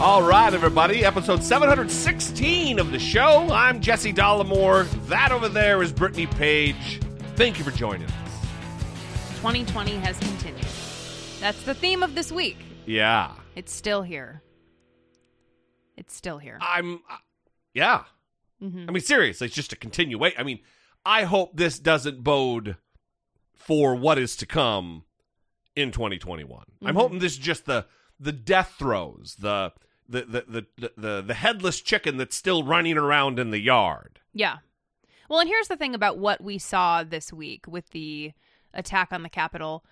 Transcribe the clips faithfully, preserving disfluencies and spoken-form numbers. All right, everybody, episode seven hundred sixteen of the show. I'm Jesse Dollemore. That over there is Brittany Page. Thank you for joining us. twenty twenty has continued. That's the theme of this week. Yeah. It's still here. It's still here. I'm, uh, yeah. Mm-hmm. I mean, seriously, it's just a continuation. I mean, I hope this doesn't bode for what is to come in twenty twenty-one. Mm-hmm. I'm hoping this is just the the death throes, the... The, the the the the headless chicken that's still running around in the yard. Yeah. Well, and here's the thing about what we saw this week with the attack on the Capitol.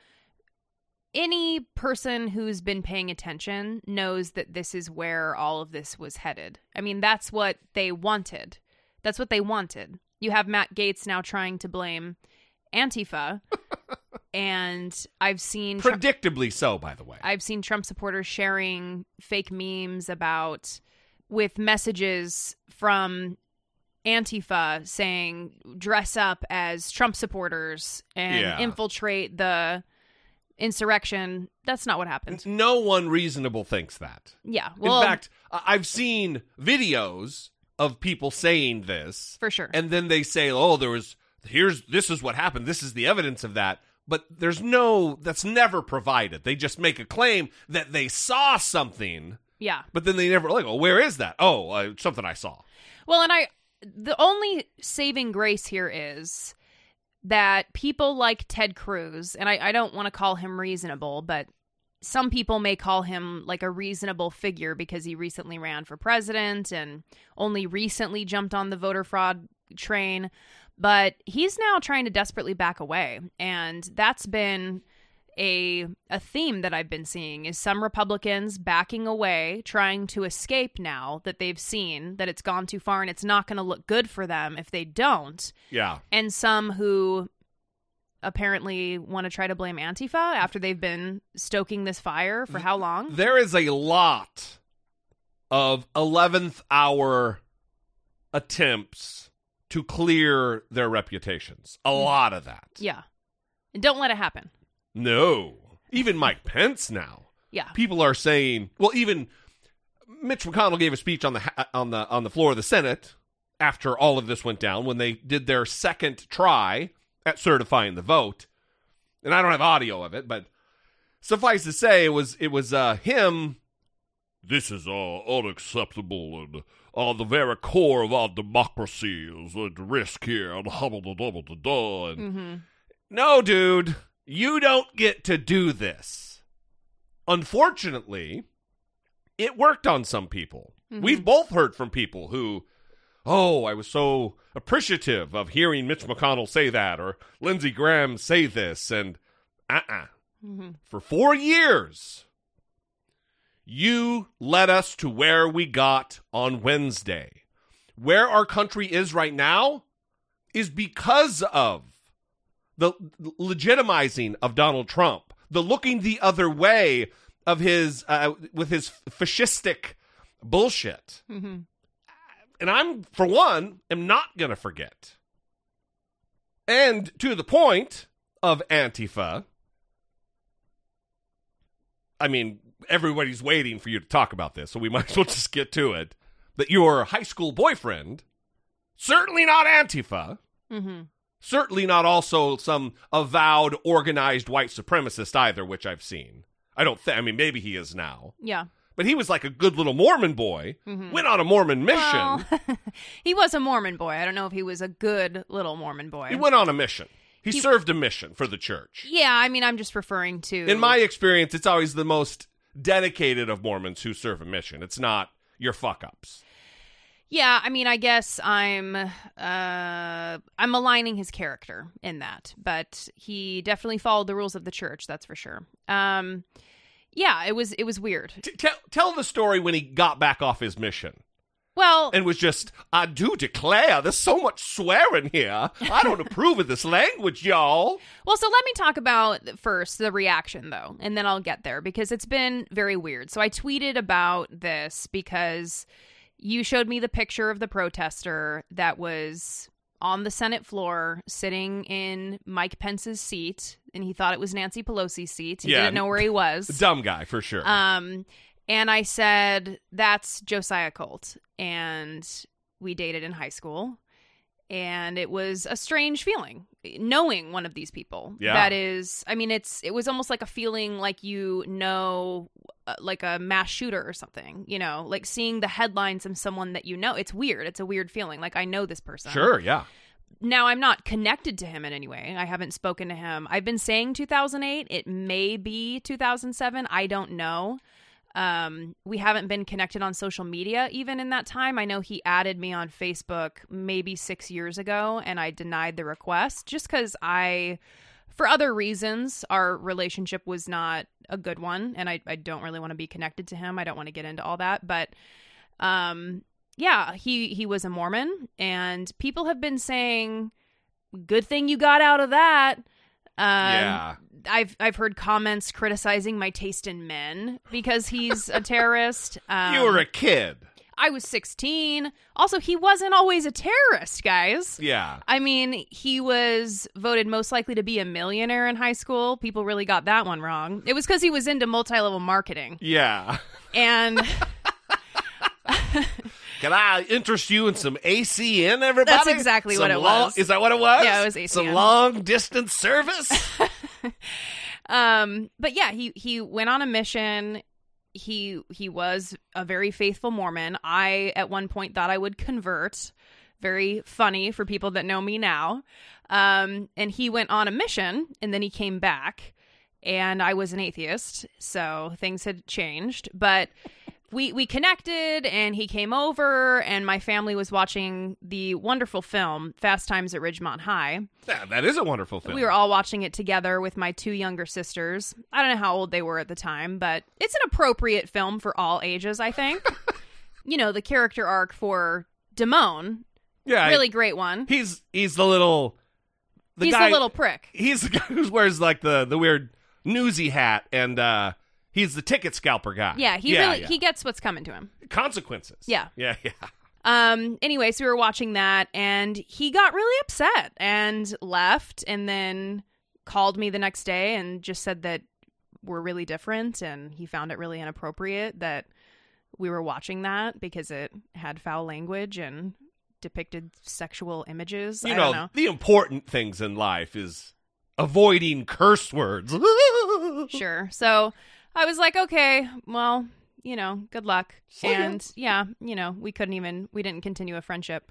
Any person who's been paying attention knows that this is where all of this was headed. I mean, that's what they wanted. That's what they wanted. You have Matt Gaetz now trying to blame Antifa. And I've seen... Predictably Trump, so, by the way. I've seen Trump supporters sharing fake memes about... with messages from Antifa saying, dress up as Trump supporters and yeah. infiltrate the insurrection. That's not what happened. No one reasonable thinks that. Yeah. Well, in fact, I've seen videos of people saying this. For sure. And then they say, oh, there was... Here's... This is what happened. This is the evidence of that. But there's no, that's never provided. They just make a claim that they saw something. Yeah. But then they never, like, oh, where is that? Oh, uh, something I saw. Well, and I, the only saving grace here is that people like Ted Cruz, and I, I don't want to call him reasonable, but some people may call him like a reasonable figure because he recently ran for president and only recently jumped on the voter fraud train. But he's now trying to desperately back away, and that's been a a theme that I've been seeing is some Republicans backing away, trying to escape now that they've seen that it's gone too far and it's not going to look good for them if they don't. Yeah. And some who apparently want to try to blame Antifa after they've been stoking this fire for how long? There is a lot of eleventh hour attempts to clear their reputations. A lot of that. Yeah. And don't let it happen. No. Even Mike Pence now. Yeah. People are saying, well, even Mitch McConnell gave a speech on the on the on the floor of the Senate after all of this went down when they did their second try at certifying the vote. And I don't have audio of it, but suffice to say it was it was uh, him. This is all uh, unacceptable and Uh, the very core of our democracy is at risk here. And mm-hmm. No, dude, you don't get to do this. Unfortunately, it worked on some people. Mm-hmm. We've both heard from people who, oh, I was so appreciative of hearing Mitch McConnell say that or Lindsey Graham say this. And uh-uh. Mm-hmm. For four years... You led us to where we got on Wednesday. Where our country is right now is because of the legitimizing of Donald Trump, the looking the other way of his, uh, with his fascistic bullshit. Mm-hmm. And I'm, for one, am not going to forget. And to the point of Antifa, I mean, everybody's waiting for you to talk about this, so we might as well just get to it. That your high school boyfriend, certainly not Antifa, mm-hmm. Certainly not also some avowed, organized white supremacist either, which I've seen. I don't think, I mean, maybe he is now. Yeah. But he was like a good little Mormon boy, mm-hmm. went on a Mormon mission. Well, he was a Mormon boy. I don't know if he was a good little Mormon boy. He went on a mission. He, he served a mission for the church. Yeah, I mean, I'm just referring to... In my experience, it's always the most dedicated of Mormons who serve a mission. It's not your fuck-ups. Yeah, I mean, I guess I'm uh, I'm aligning his character in that. But he definitely followed the rules of the church, that's for sure. Um... Yeah, it was it was weird. T- tell, tell the story when he got back off his mission. Well... And was just, I do declare, there's so much swearing here. I don't approve of this language, y'all. Well, so let me talk about, first, the reaction, though. And then I'll get there, because it's been very weird. So I tweeted about this because you showed me the picture of the protester that was on the Senate floor, sitting in Mike Pence's seat, and he thought it was Nancy Pelosi's seat. He yeah, didn't know where he was. Dumb guy, for sure. Um, and I said, that's Josiah Colt. And we dated in high school. And it was a strange feeling, knowing one of these people. Yeah. That is, I mean, it's it was almost like a feeling like you know, uh, like a mass shooter or something, you know, like seeing the headlines of someone that you know. It's weird. It's a weird feeling. Like, I know this person. Sure, yeah. Now, I'm not connected to him in any way. I haven't spoken to him. I've been saying two thousand eight. It may be two thousand seven. I don't know. Um, we haven't been connected on social media even in that time. I know he added me on Facebook maybe six years ago, and I denied the request just because I, for other reasons, our relationship was not a good one, and I, I don't really want to be connected to him. I don't want to get into all that, but um, yeah, he, he was a Mormon, and people have been saying, good thing you got out of that. Um, yeah. I've I've heard comments criticizing my taste in men because he's a terrorist. Um, you were a kid. I was sixteen. Also, he wasn't always a terrorist, guys. Yeah. I mean, he was voted most likely to be a millionaire in high school. People really got that one wrong. It was because he was into multi-level marketing. Yeah. And... Can I interest you in some A C N, everybody? That's exactly some what it long, was. Is that what it was? Yeah, it was A C N. Some long-distance service? um, but yeah, he, he went on a mission. He he was a very faithful Mormon. I, at one point, thought I would convert. Very funny for people that know me now. Um, and he went on a mission, and then he came back. And I was an atheist, so things had changed. But... We we connected, and he came over, and my family was watching the wonderful film, Fast Times at Ridgemont High. Yeah, that is a wonderful film. We were all watching it together with my two younger sisters. I don't know how old they were at the time, but it's an appropriate film for all ages, I think. You know, the character arc for Damone. Yeah. Really I, great one. He's he's the little... The he's guy, the little prick. He's the guy who wears, like, the, the weird newsy hat, and... uh He's the ticket scalper guy. Yeah, he yeah, really yeah. he gets what's coming to him. Consequences. Yeah. Yeah, yeah. Um, anyway, so we were watching that, and he got really upset and left, and then called me the next day and just said that we're really different, and he found it really inappropriate that we were watching that because it had foul language and depicted sexual images. You I know, don't know, the important things in life is avoiding curse words. Sure. So... I was like, okay, well, you know, good luck. See and you. yeah, you know, we couldn't even, we didn't continue a friendship.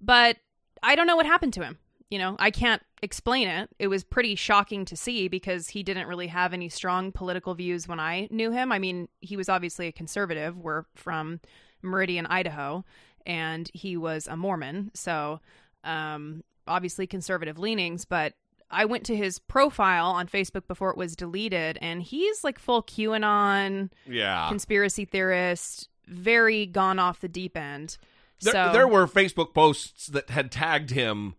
But I don't know what happened to him. You know, I can't explain it. It was pretty shocking to see because he didn't really have any strong political views when I knew him. I mean, he was obviously a conservative. We're from Meridian, Idaho, and he was a Mormon. So um, obviously conservative leanings, but I went to his profile on Facebook before it was deleted, and he's like full QAnon, yeah. conspiracy theorist, very gone off the deep end. There, so there were Facebook posts that had tagged him,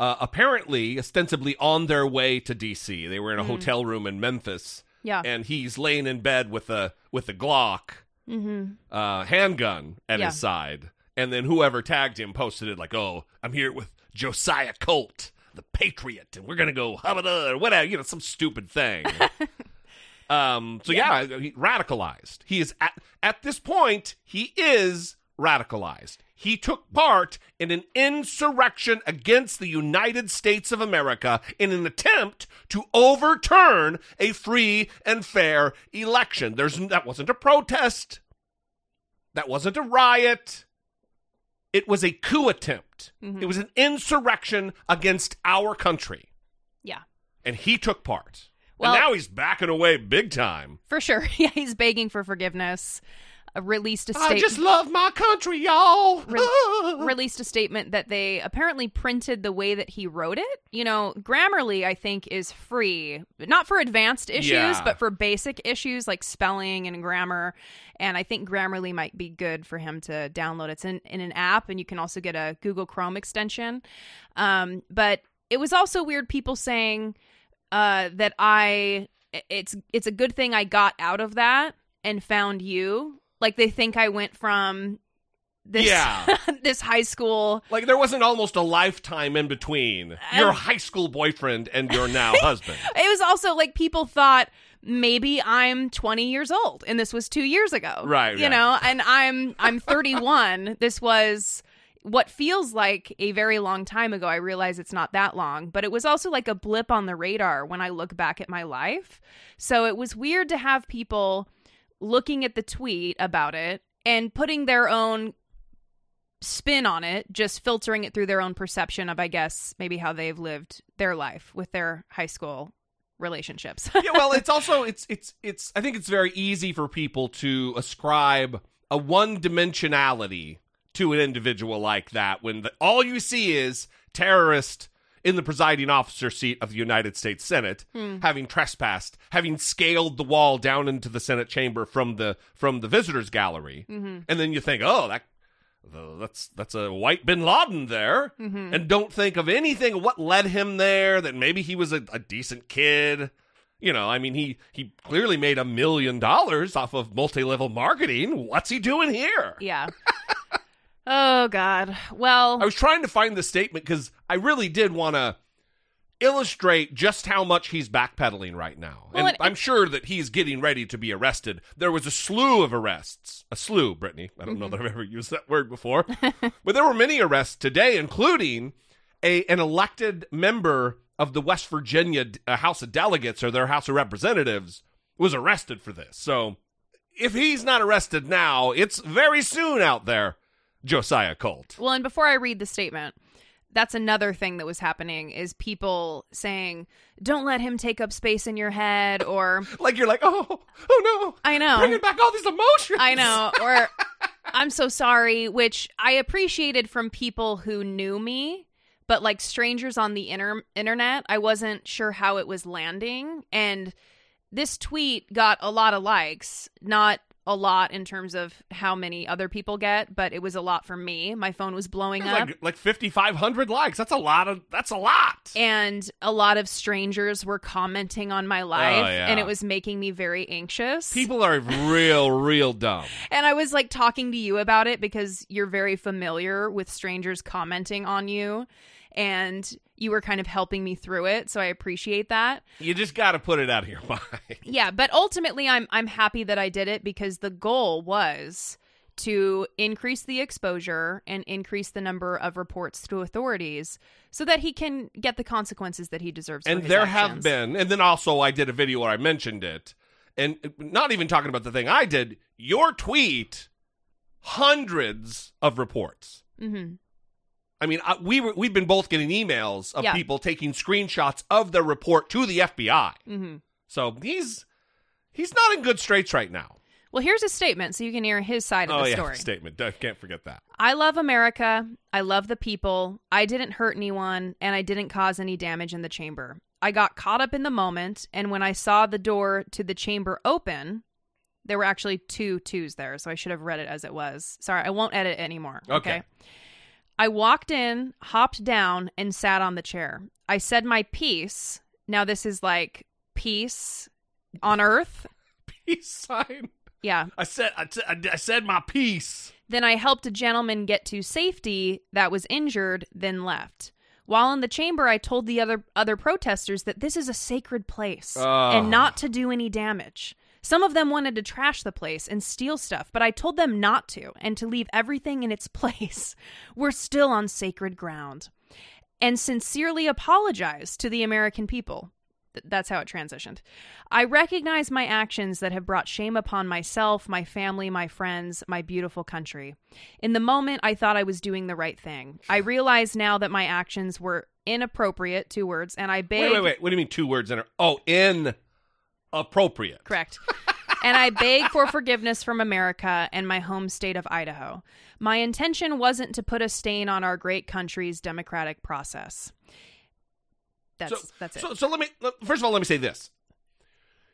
uh, apparently, ostensibly on their way to D C. They were in a mm. hotel room in Memphis, yeah, and he's laying in bed with a with a Glock mm-hmm. uh, handgun at yeah. his side, and then whoever tagged him posted it like, "Oh, I'm here with Josiah Colt." The Patriot, and we're gonna go hubba or whatever, you know, some stupid thing. um, so yeah, yeah he radicalized. He is at, at this point, he is radicalized. He took part in an insurrection against the United States of America in an attempt to overturn a free and fair election. There's, that wasn't a protest. That wasn't a riot. It was a coup attempt. Mm-hmm. It was an insurrection against our country. Yeah. And he took part. Well, and now he's backing away big time. For sure. Yeah, he's begging for forgiveness. Released a statement. I just love my country, y'all. Re- released a statement that they apparently printed the way that he wrote it. You know, Grammarly, I think, is free. Not for advanced issues, yeah. but for basic issues like spelling and grammar. And I think Grammarly might be good for him to download. It's in, in an app, and you can also get a Google Chrome extension. Um, but it was also weird people saying uh, that I... It's, it's a good thing I got out of that and found you. Like, they think I went from this yeah. this high school... Like, there wasn't almost a lifetime in between um, your high school boyfriend and your now husband. It was also, like, people thought, maybe I'm twenty years old, and this was two years ago. Right, You right. know, and I'm I'm thirty-one. This was what feels like a very long time ago. I realize it's not that long, but it was also like a blip on the radar when I look back at my life. So it was weird to have people... looking at the tweet about it and putting their own spin on it, just filtering it through their own perception of, I guess, maybe how they've lived their life with their high school relationships. Yeah, well, it's also, it's, it's, it's, I think it's very easy for people to ascribe a one-dimensionality to an individual like that when the, all you see is terrorist in the presiding officer seat of the United States Senate, hmm. having trespassed, having scaled the wall down into the Senate chamber from the from the visitors gallery, mm-hmm. and then you think, oh, that that's that's a white bin Laden there, mm-hmm. and don't think of anything what led him there. That maybe he was a, a decent kid, you know. I mean, he he clearly made a million dollars off of multi-level marketing. What's he doing here? Yeah. Oh, God. Well... I was trying to find the statement because I really did want to illustrate just how much he's backpedaling right now. Well, and it, I'm sure that he's getting ready to be arrested. There was a slew of arrests. A slew, Brittany. I don't mm-hmm. know that I've ever used that word before. But there were many arrests today, including a an elected member of the West Virginia uh, House of Delegates or their House of Representatives was arrested for this. So if he's not arrested now, it's very soon out there. Josiah Colt. Well, and before I read the statement, that's another thing that was happening is people saying, don't let him take up space in your head, or... Like, you're like, oh, oh no. I know. Bringing back all these emotions. I know. Or, I'm so sorry, which I appreciated from people who knew me, but like strangers on the inter- internet, I wasn't sure how it was landing. And this tweet got a lot of likes, not... a lot in terms of how many other people get, but it was a lot for me. My phone was blowing was up. Like, like fifty-five hundred likes. That's a lot. Of, that's a lot. And a lot of strangers were commenting on my life, oh, yeah. and it was making me very anxious. People are real, real dumb. And I was like talking to you about it because you're very familiar with strangers commenting on you, and you were kind of helping me through it, so I appreciate that. You just got to put it out of your mind. Yeah, but ultimately, I'm I'm happy that I did it because the goal was to increase the exposure and increase the number of reports to authorities so that he can get the consequences that he deserves. And for his there actions. Have been, and then also I did a video where I mentioned it, and not even talking about the thing I did. Your tweet, hundreds of reports. Mm-hmm. I mean, we were, we've been both getting emails of yeah. people taking screenshots of their report to the F B I. Mm-hmm. So he's he's not in good straits right now. Well, here's a statement so you can hear his side of oh, the yeah, story. Statement. I can't forget that. I love America. I love the people. I didn't hurt anyone, and I didn't cause any damage in the chamber. I got caught up in the moment, and when I saw the door to the chamber open... There were actually two twos there, so I should have read it as it was. Sorry, I won't edit it anymore. Okay. okay. I walked in, hopped down, and sat on the chair. I said my peace. Now this is like peace on earth. Peace sign. Yeah. I said I, t- I said my peace. Then I helped a gentleman get to safety that was injured, then left. While in the chamber, I told the other other protesters that this is a sacred place oh. and not to do any damage. Some of them wanted to trash the place and steal stuff, but I told them not to and to leave everything in its place. We're still on sacred ground. And sincerely apologize to the American people. Th- that's how it transitioned. I recognize my actions that have brought shame upon myself, my family, my friends, my beautiful country. In the moment, I thought I was doing the right thing. I realize now that my actions were inappropriate, two words, and I beg... Wait, wait, wait. What do you mean two words? Inter- oh, in... appropriate. Correct. And I beg for forgiveness from America and my home state of Idaho. My intention wasn't to put a stain on our great country's democratic process. That's so, that's it. So, so let me, first of all, let me say this.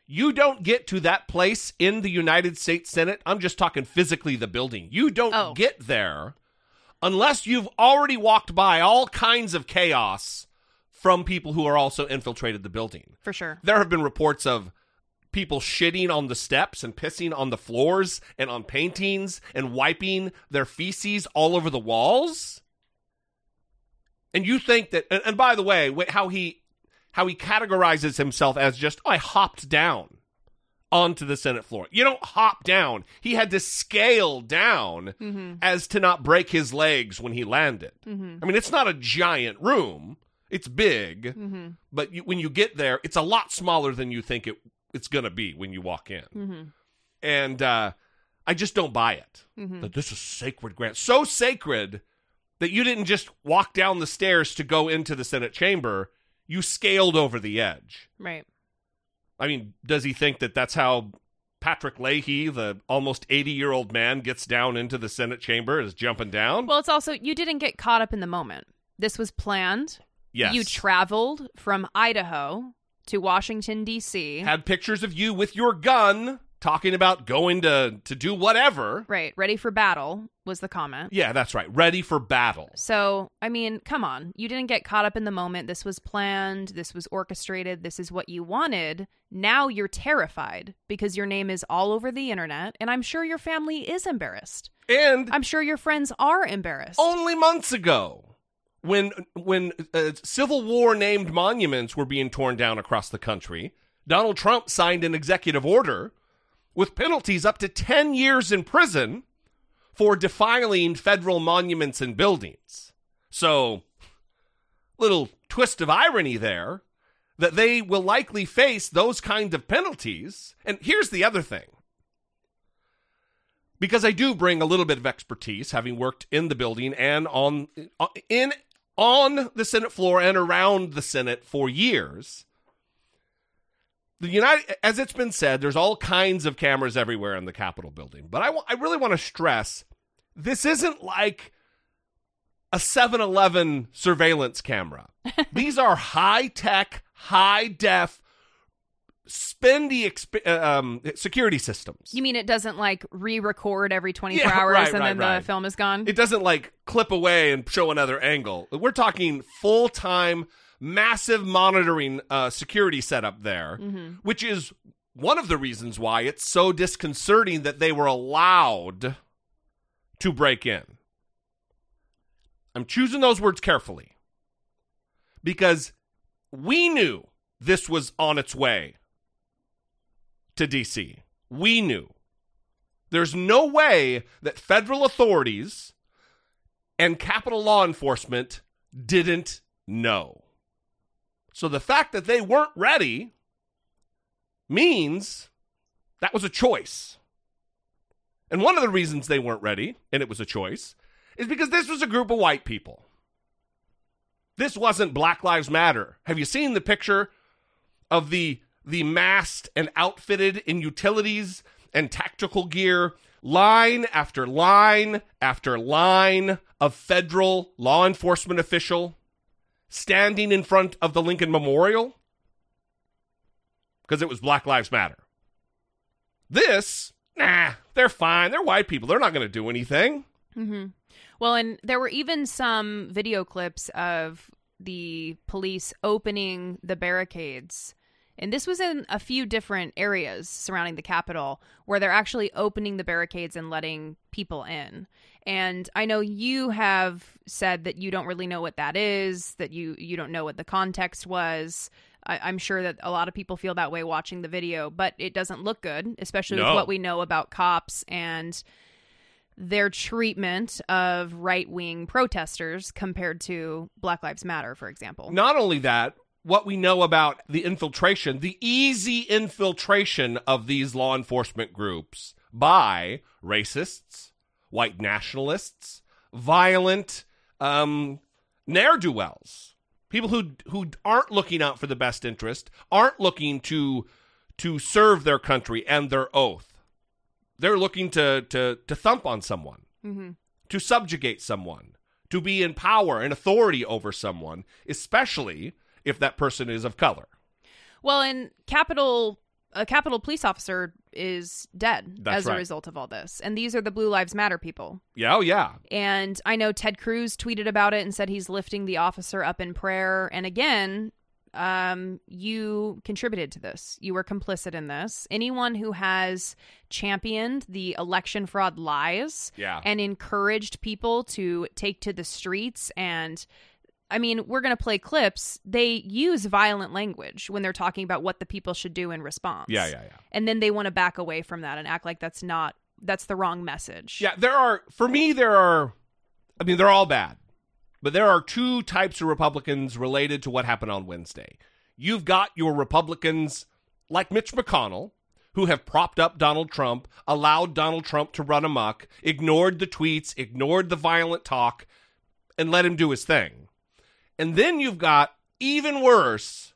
You don't get to that place in the United States Senate. I'm just talking physically the building. You don't oh. get there unless you've already walked by all kinds of chaos from people who are also infiltrated the building. For sure. There have been reports of people shitting on the steps and pissing on the floors and on paintings and wiping their feces all over the walls. And you think that, and, and by the way, how he how he categorizes himself as just, oh, I hopped down onto the Senate floor. You don't hop down. He had to scale down mm-hmm. as to not break his legs when he landed. Mm-hmm. I mean, it's not a giant room. It's big, mm-hmm. but you, when you get there, it's a lot smaller than you think it it's going to be when you walk in. Mm-hmm. And uh, I just don't buy it. Mm-hmm. That this is sacred ground. So sacred that you didn't just walk down the stairs to go into the Senate chamber. You scaled over the edge. Right. I mean, does he think that that's how Patrick Leahy, the almost eighty-year-old man, gets down into the Senate chamber, is jumping down? Well, it's also, you didn't get caught up in the moment. This was planned. Yes. You traveled from Idaho to Washington, D C Had pictures of you with your gun talking about going to, to do whatever. Right. Ready for battle was the comment. Yeah, that's right. Ready for battle. So, I mean, come on. You didn't get caught up in the moment. This was planned. This was orchestrated. This is what you wanted. Now you're terrified because your name is all over the internet. And I'm sure your family is embarrassed. And I'm sure your friends are embarrassed. Only months ago. When when uh, Civil War-named monuments were being torn down across the country, Donald Trump signed an executive order with penalties up to ten years in prison for defiling federal monuments and buildings. So, little twist of irony there, that they will likely face those kinds of penalties. And here's the other thing. Because I do bring a little bit of expertise, having worked in the building and on in... on the Senate floor and around the Senate for years. The United, as it's been said, there's all kinds of cameras everywhere in the Capitol building. But I, w- I really want to stress, this isn't like a seven eleven surveillance camera. These are high-tech, high-def, spendy exp- um, security systems. You mean it doesn't like re-record every twenty-four yeah, hours right, and right, then right. the film is gone? It doesn't like clip away and show another angle. We're talking full-time, massive monitoring uh, security setup there, mm-hmm. which is one of the reasons why it's so disconcerting that they were allowed to break in. I'm choosing those words carefully because we knew this was on its way to D C. We knew. There's no way that federal authorities and Capitol law enforcement didn't know. So the fact that they weren't ready means that was a choice. And one of the reasons they weren't ready, and it was a choice, is because this was a group of white people. This wasn't Black Lives Matter. Have you seen the picture of the the masked and outfitted in utilities and tactical gear, line after line after line of federal law enforcement official standing in front of the Lincoln Memorial? Because it was Black Lives Matter. This, nah, they're fine. They're white people. They're not going to do anything. Mm-hmm. Well, and there were even some video clips of the police opening the barricades. And this was in a few different areas surrounding the Capitol where they're actually opening the barricades and letting people in. And I know you have said that you don't really know what that is, that you, you don't know what the context was. I, I'm sure that a lot of people feel that way watching the video, but it doesn't look good, especially no. with what we know about cops and their treatment of right-wing protesters compared to Black Lives Matter, for example. Not only that, what we know about the infiltration, the easy infiltration of these law enforcement groups by racists, white nationalists, violent um, ne'er-do-wells, people who who aren't looking out for the best interest, aren't looking to to serve their country and their oath. They're looking to to to thump on someone, mm-hmm. to subjugate someone, to be in power and authority over someone, especially if that person is of color. Well, and Capitol, a Capitol police officer is dead That's as right. a result of all this. And these are the Blue Lives Matter people. Yeah, oh yeah. And I know Ted Cruz tweeted about it and said he's lifting the officer up in prayer. And again, um, you contributed to this. You were complicit in this. Anyone who has championed the election fraud lies yeah. and encouraged people to take to the streets and... I mean, we're going to play clips. They use violent language when they're talking about what the people should do in response. Yeah, yeah, yeah. And then they want to back away from that and act like that's not, that's the wrong message. Yeah, there are, for me, there are, I mean, they're all bad. But there are two types of Republicans related to what happened on Wednesday. You've got your Republicans like Mitch McConnell, who have propped up Donald Trump, allowed Donald Trump to run amok, ignored the tweets, ignored the violent talk, and let him do his thing. And then you've got, even worse,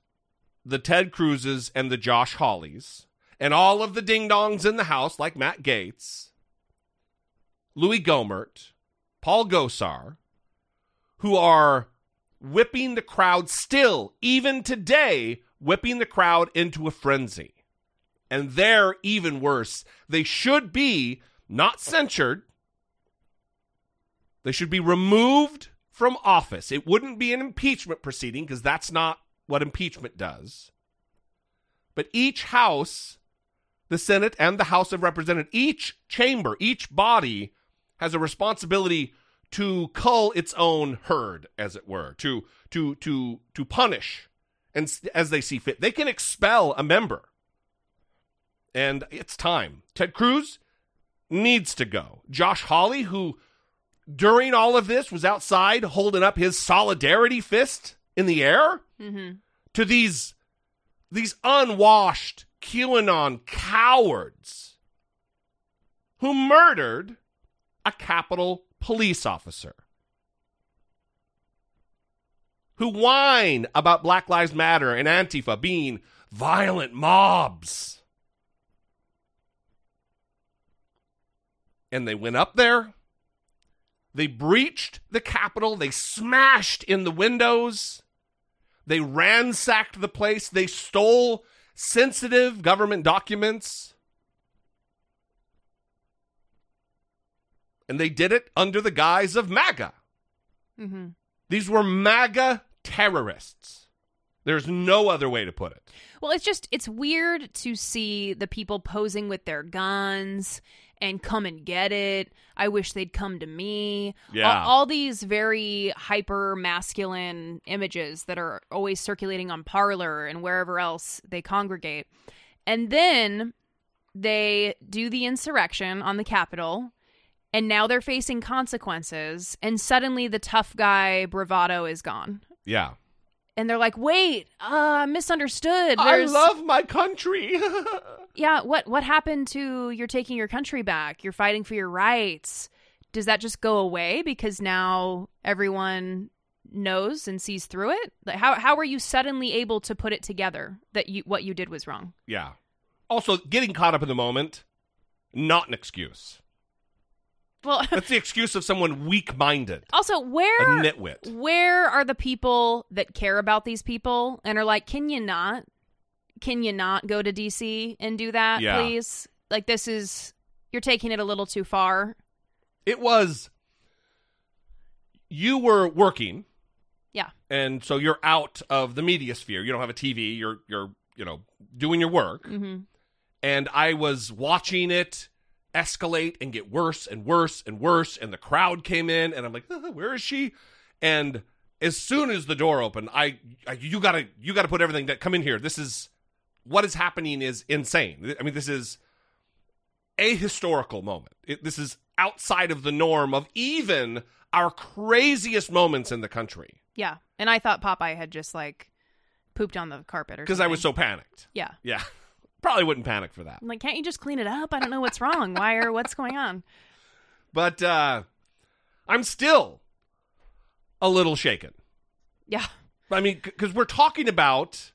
the Ted Cruzes and the Josh Hawleys and all of the ding-dongs in the House like Matt Gaetz, Louis Gohmert, Paul Gosar, who are whipping the crowd still, even today, whipping the crowd into a frenzy. And they're even worse. They should be not censured. They should be removed from office. It wouldn't be an impeachment proceeding because that's not what impeachment does. But each house, the Senate and the House of Representatives, each chamber, each body has a responsibility to cull its own herd, as it were, to to to to punish and as they see fit. They can expel a member. And it's time. Ted Cruz needs to go. Josh Hawley, who during all of this was outside holding up his solidarity fist in the air mm-hmm. to these these unwashed QAnon cowards who murdered a Capitol police officer, who whine about Black Lives Matter and Antifa being violent mobs. And they went up there. They breached the Capitol. They smashed in the windows. They ransacked the place. They stole sensitive government documents. And they did it under the guise of MAGA. Mm-hmm. These were MAGA terrorists. There's no other way to put it. Well, it's just, it's weird to see the people posing with their guns and come and get it. I wish they'd come to me. Yeah. All, all these very hyper-masculine images that are always circulating on Parler and wherever else they congregate. And then they do the insurrection on the Capitol, and now they're facing consequences, and suddenly the tough guy bravado is gone. Yeah. And they're like, wait, uh, misunderstood. There's... I love my country. Yeah, what what happened to you're taking your country back? You're fighting for your rights. Does that just go away because now everyone knows and sees through it? Like, how how were you suddenly able to put it together that you what you did was wrong? Yeah. Also, getting caught up in the moment, not an excuse. Well, that's the excuse of someone weak-minded. Also, where a nitwit. Where are the people that care about these people and are like, can you not? Can you not go to D C and do that, yeah. please? Like, this is, you're taking it a little too far. It was, you were working. Yeah. And so you're out of the media sphere. You don't have a T V. You're, you're you know, doing your work. Mm-hmm. And I was watching it escalate and get worse and worse and worse, and the crowd came in, and I'm like, uh, where is she? And As soon as the door opened, I, I you gotta you gotta put everything that come in here. This is what is happening is insane. I mean, this is a historical moment. It, this is outside of the norm of even our craziest moments in the country. Yeah, and I thought Popeye had just like pooped on the carpet or something. Because I was so panicked. Yeah, yeah, probably wouldn't panic for that. I'm like, can't you just clean it up? I don't know what's wrong. Why or what's going on? But uh, I'm still a little shaken. Yeah. I mean, because c- we're talking about,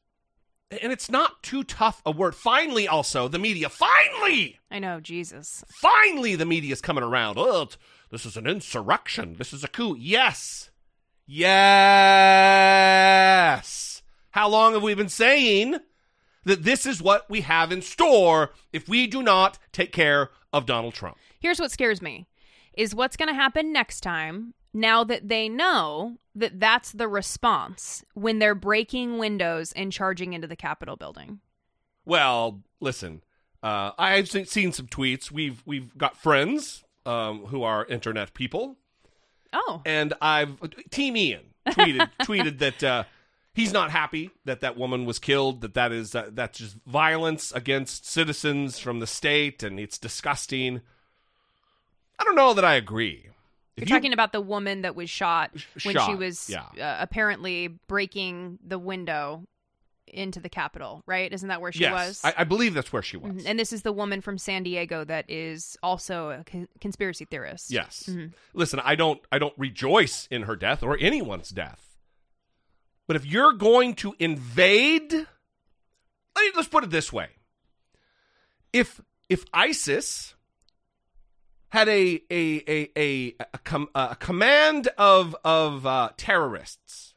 and it's not too tough a word. Finally, also, the media, finally! I know, Jesus. Finally, the media's coming around. Oh, it's, this is an insurrection. This is a coup. Yes. Yes. How long have we been saying that this is what we have in store if we do not take care of Donald Trump? Here's what scares me, is what's going to happen next time. Now that they know that that's the response when they're breaking windows and charging into the Capitol building. Well, listen, uh, I've seen some tweets. We've we've got friends um, who are internet people. Oh, and I've Team Ian tweeted tweeted that uh, he's not happy that that woman was killed. That that is uh, that's just violence against citizens from the state, and it's disgusting. I don't know that I agree. You're you, talking about the woman that was shot when shot, she was yeah. uh, apparently breaking the window into the Capitol, right? Isn't that where she yes, was? I, I believe that's where she was. Mm-hmm. And this is the woman from San Diego that is also a con- conspiracy theorist. Yes. Mm-hmm. Listen, I don't, I don't rejoice in her death or anyone's death. But if you're going to invade, I mean, let's put it this way: if if ISIS had a a a a a, com- a command of of uh, terrorists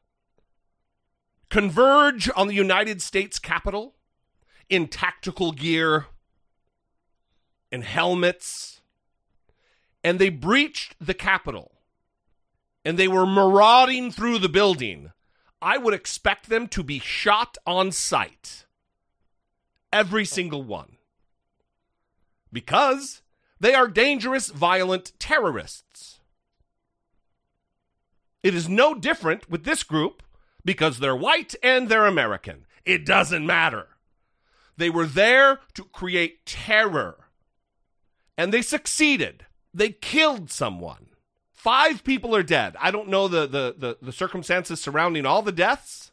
converge on the United States Capitol in tactical gear, in helmets, and they breached the Capitol, and they were marauding through the building. I would expect them to be shot on sight, every single one, because they are dangerous, violent terrorists. It is no different with this group because they're white and they're American. It doesn't matter. They were there to create terror. And they succeeded. They killed someone. Five people are dead. I don't know the, the, the, the circumstances surrounding all the deaths.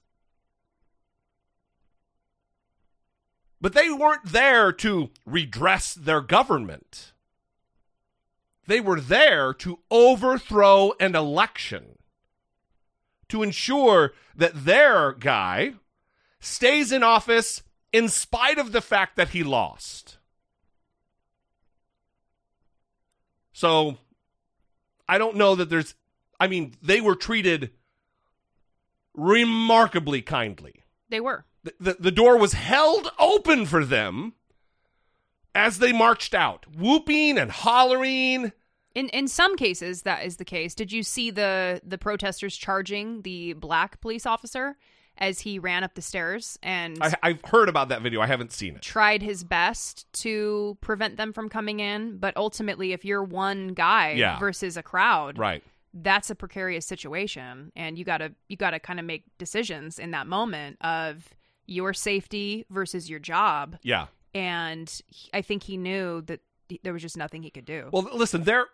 But they weren't there to redress their government. They were there to overthrow an election, to ensure that their guy stays in office in spite of the fact that he lost. So I don't know that there's, I mean, they were treated remarkably kindly. They were. The, the, the door was held open for them as they marched out, whooping and hollering. In in some cases, that is the case. Did you see the, the protesters charging the black police officer as he ran up the stairs? And I, I've heard about that video. I haven't seen it. Tried his best to prevent them from coming in. But ultimately, if you're one guy yeah. versus a crowd, right, that's a precarious situation. And you gotta you gotta kind of make decisions in that moment of your safety versus your job. Yeah. And he, I think he knew that there was just nothing he could do. Well, listen, there...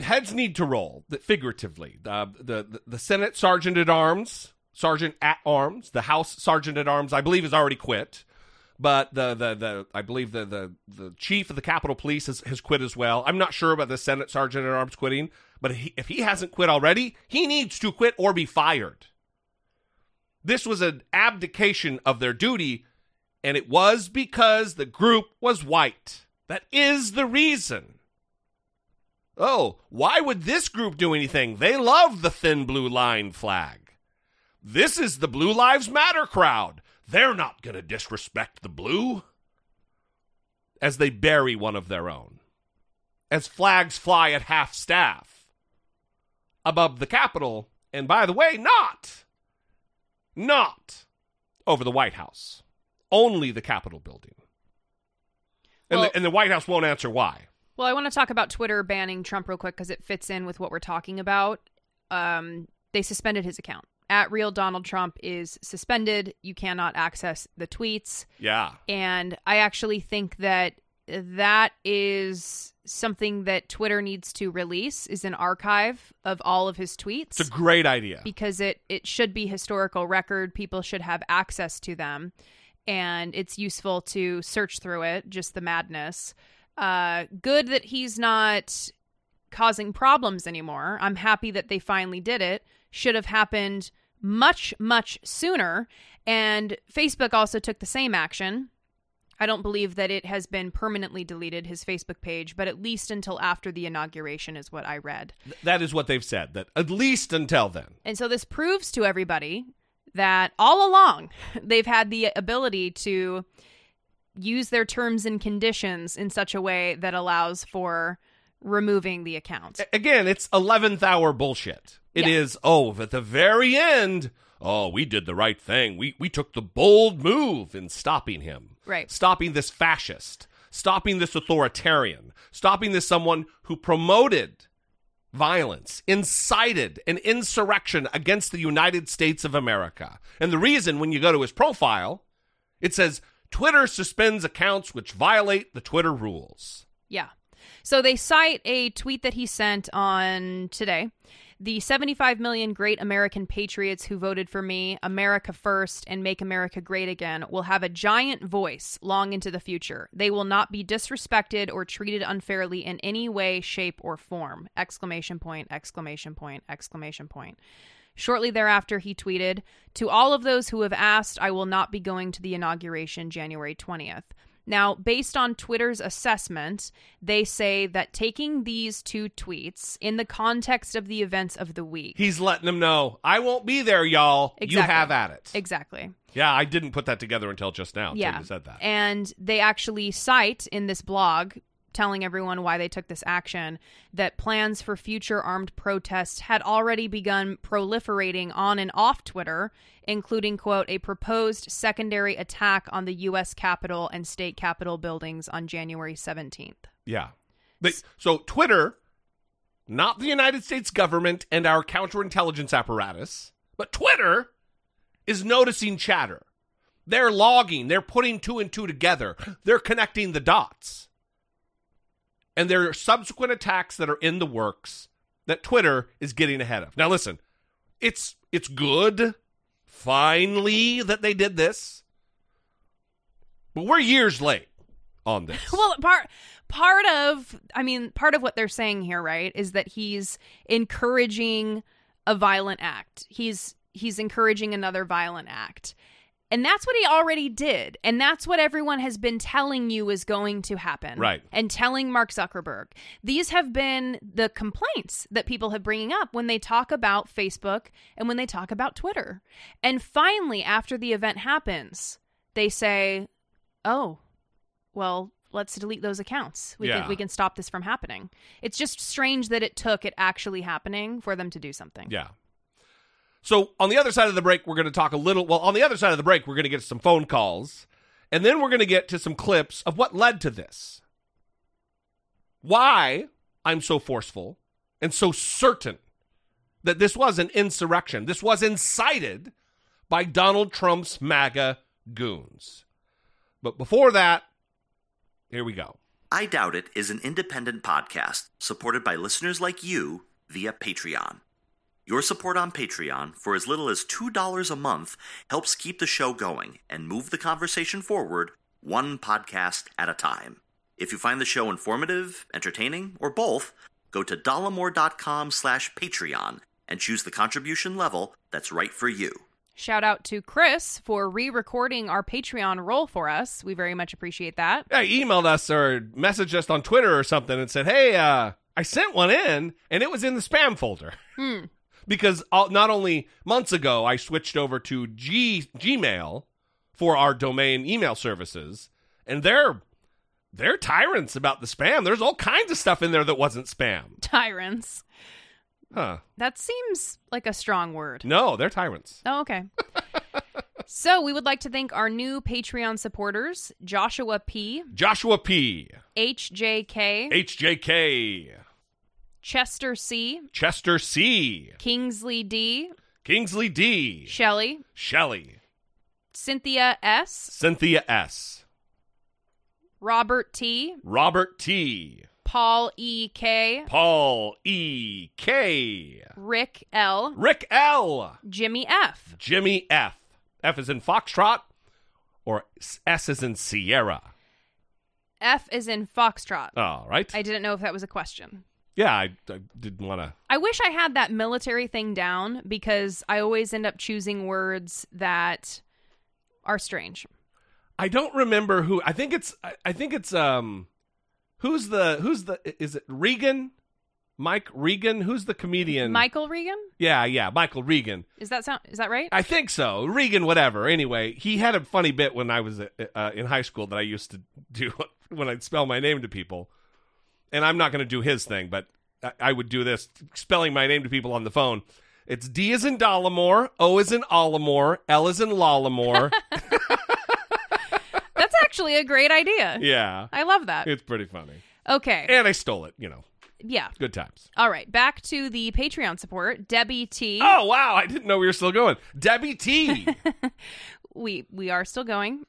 Heads need to roll, figuratively. Uh, the, the the Senate Sergeant at Arms, Sergeant at Arms, the House Sergeant at Arms, I believe, has already quit. But the the, the I believe the, the the Chief of the Capitol Police has, has quit as well. I'm not sure about the Senate Sergeant at Arms quitting, but he, if he hasn't quit already, he needs to quit or be fired. This was an abdication of their duty, and it was because the group was white. That is the reason. Oh, why would this group do anything? They love the thin blue line flag. This is the Blue Lives Matter crowd. They're not going to disrespect the blue. As they bury one of their own. As flags fly at half staff. Above the Capitol. And by the way, not. Not over the White House. Only the Capitol building. And, well, the, and the White House won't answer why. Well, I want to talk about Twitter banning Trump real quick because it fits in with what we're talking about. Um, They suspended his account. At Real Donald Trump is suspended. You cannot access the tweets. Yeah. And I actually think that that is something that Twitter needs to release, is an archive of all of his tweets. It's a great idea. Because it, it should be historical record. People should have access to them. And it's useful to search through it, just the madness. Uh, good that he's not causing problems anymore. I'm happy that they finally did it. Should have happened much, much sooner. And Facebook also took the same action. I don't believe that it has been permanently deleted, his Facebook page, but at least until after the inauguration is what I read. That is what they've said, that at least until then. And so this proves to everybody that all along they've had the ability to use their terms and conditions in such a way that allows for removing the account. Again, it's eleventh hour bullshit. It yeah. is, oh, at the very end, oh, we did the right thing. We we took the bold move in stopping him. Right. Stopping this fascist. Stopping this authoritarian. Stopping this someone who promoted violence, incited an insurrection against the United States of America. And the reason, when you go to his profile, it says, Twitter suspends accounts which violate the Twitter rules. Yeah. So they cite a tweet that he sent on today. The seventy-five million great American patriots who voted for me, America first, and make America great again, will have a giant voice long into the future. They will not be disrespected or treated unfairly in any way, shape, or form. Exclamation point, exclamation point, exclamation point. Shortly thereafter, he tweeted, "To all of those who have asked, I will not be going to the inauguration January twentieth. Now, based on Twitter's assessment, they say that taking these two tweets in the context of the events of the week... He's letting them know, I won't be there, y'all. Exactly. You have at it. Exactly. Yeah, I didn't put that together until just now. Yeah. Until you said that. And they actually cite in this blog, telling everyone why they took this action, that plans for future armed protests had already begun proliferating on and off Twitter, including, quote, a proposed secondary attack on the U S Capitol and state Capitol buildings on January seventeenth. Yeah. But, so Twitter, not the United States government and our counterintelligence apparatus, but Twitter is noticing chatter. They're logging. They're putting two and two together. They're connecting the dots. And there are subsequent attacks that are in the works that Twitter is getting ahead of. Now, listen, it's it's good, finally, that they did this. But we're years late on this. Well, part part of, I mean, part of what they're saying here, right, is that he's encouraging a violent act. He's he's encouraging another violent act. And that's what he already did. And that's what everyone has been telling you is going to happen. Right. And telling Mark Zuckerberg. These have been the complaints that people have bringing up when they talk about Facebook and when they talk about Twitter. And finally, after the event happens, they say, oh, well, let's delete those accounts. We, yeah. can, we can stop this from happening. It's just strange that it took it actually happening for them to do something. Yeah. So on the other side of the break, we're going to talk a little... Well, on the other side of the break, we're going to get some phone calls. And then we're going to get to some clips of what led to this. Why I'm so forceful and so certain that this was an insurrection. This was incited by Donald Trump's MAGA goons. But before that, here we go. I Doubt It is an independent podcast supported by listeners like you via Patreon. Your support on Patreon for as little as two dollars a month helps keep the show going and move the conversation forward one podcast at a time. If you find the show informative, entertaining, or both, go to dollemore.com slash Patreon and choose the contribution level that's right for you. Shout out to Chris for re-recording our Patreon roll for us. We very much appreciate that. Yeah, he emailed us or messaged us on Twitter or something and said, hey, uh, I sent one in and it was in the spam folder. Hmm. Because not only months ago, I switched over to G- Gmail for our domain email services, and they're they're tyrants about the spam. There's all kinds of stuff in there that wasn't spam. Tyrants. Huh. That seems like a strong word. No, they're tyrants. Oh, okay. So we would like to thank our new Patreon supporters, Joshua P. Joshua P. H J K. H J K. Chester C. Chester C. Kingsley D. Kingsley D. Shelley. Shelley. Cynthia S. Cynthia S. Robert T. Robert T. Paul E. K. Paul E. K. Rick L. Rick L. Jimmy F. Jimmy F. F is in Foxtrot, or S is in Sierra. F is in Foxtrot. All right. I didn't know if that was a question. Yeah, I, I didn't want to. I wish I had that military thing down, because I always end up choosing words that are strange. I don't remember who. I think it's. I think it's. Um. Who's the, who's the, is it Regan? Mike Regan? Who's the comedian? Michael Regan? Yeah, yeah, Michael Regan. Is that sound, is that right? I think so. Regan, whatever. Anyway, he had a funny bit when I was uh, in high school that I used to do when I'd spell my name to people. And I'm not going to do his thing, but I, I would do this, spelling my name to people on the phone. It's D is in Dollemore, O is in Ollemore, L is in Lollemore. Actually a great idea. Yeah. I love that. It's pretty funny. Okay. And I stole it, you know. Yeah. Good times. All right. Back to the Patreon support. Debbie T. Oh, wow. I didn't know we were still going. Debbie T. we we are still going.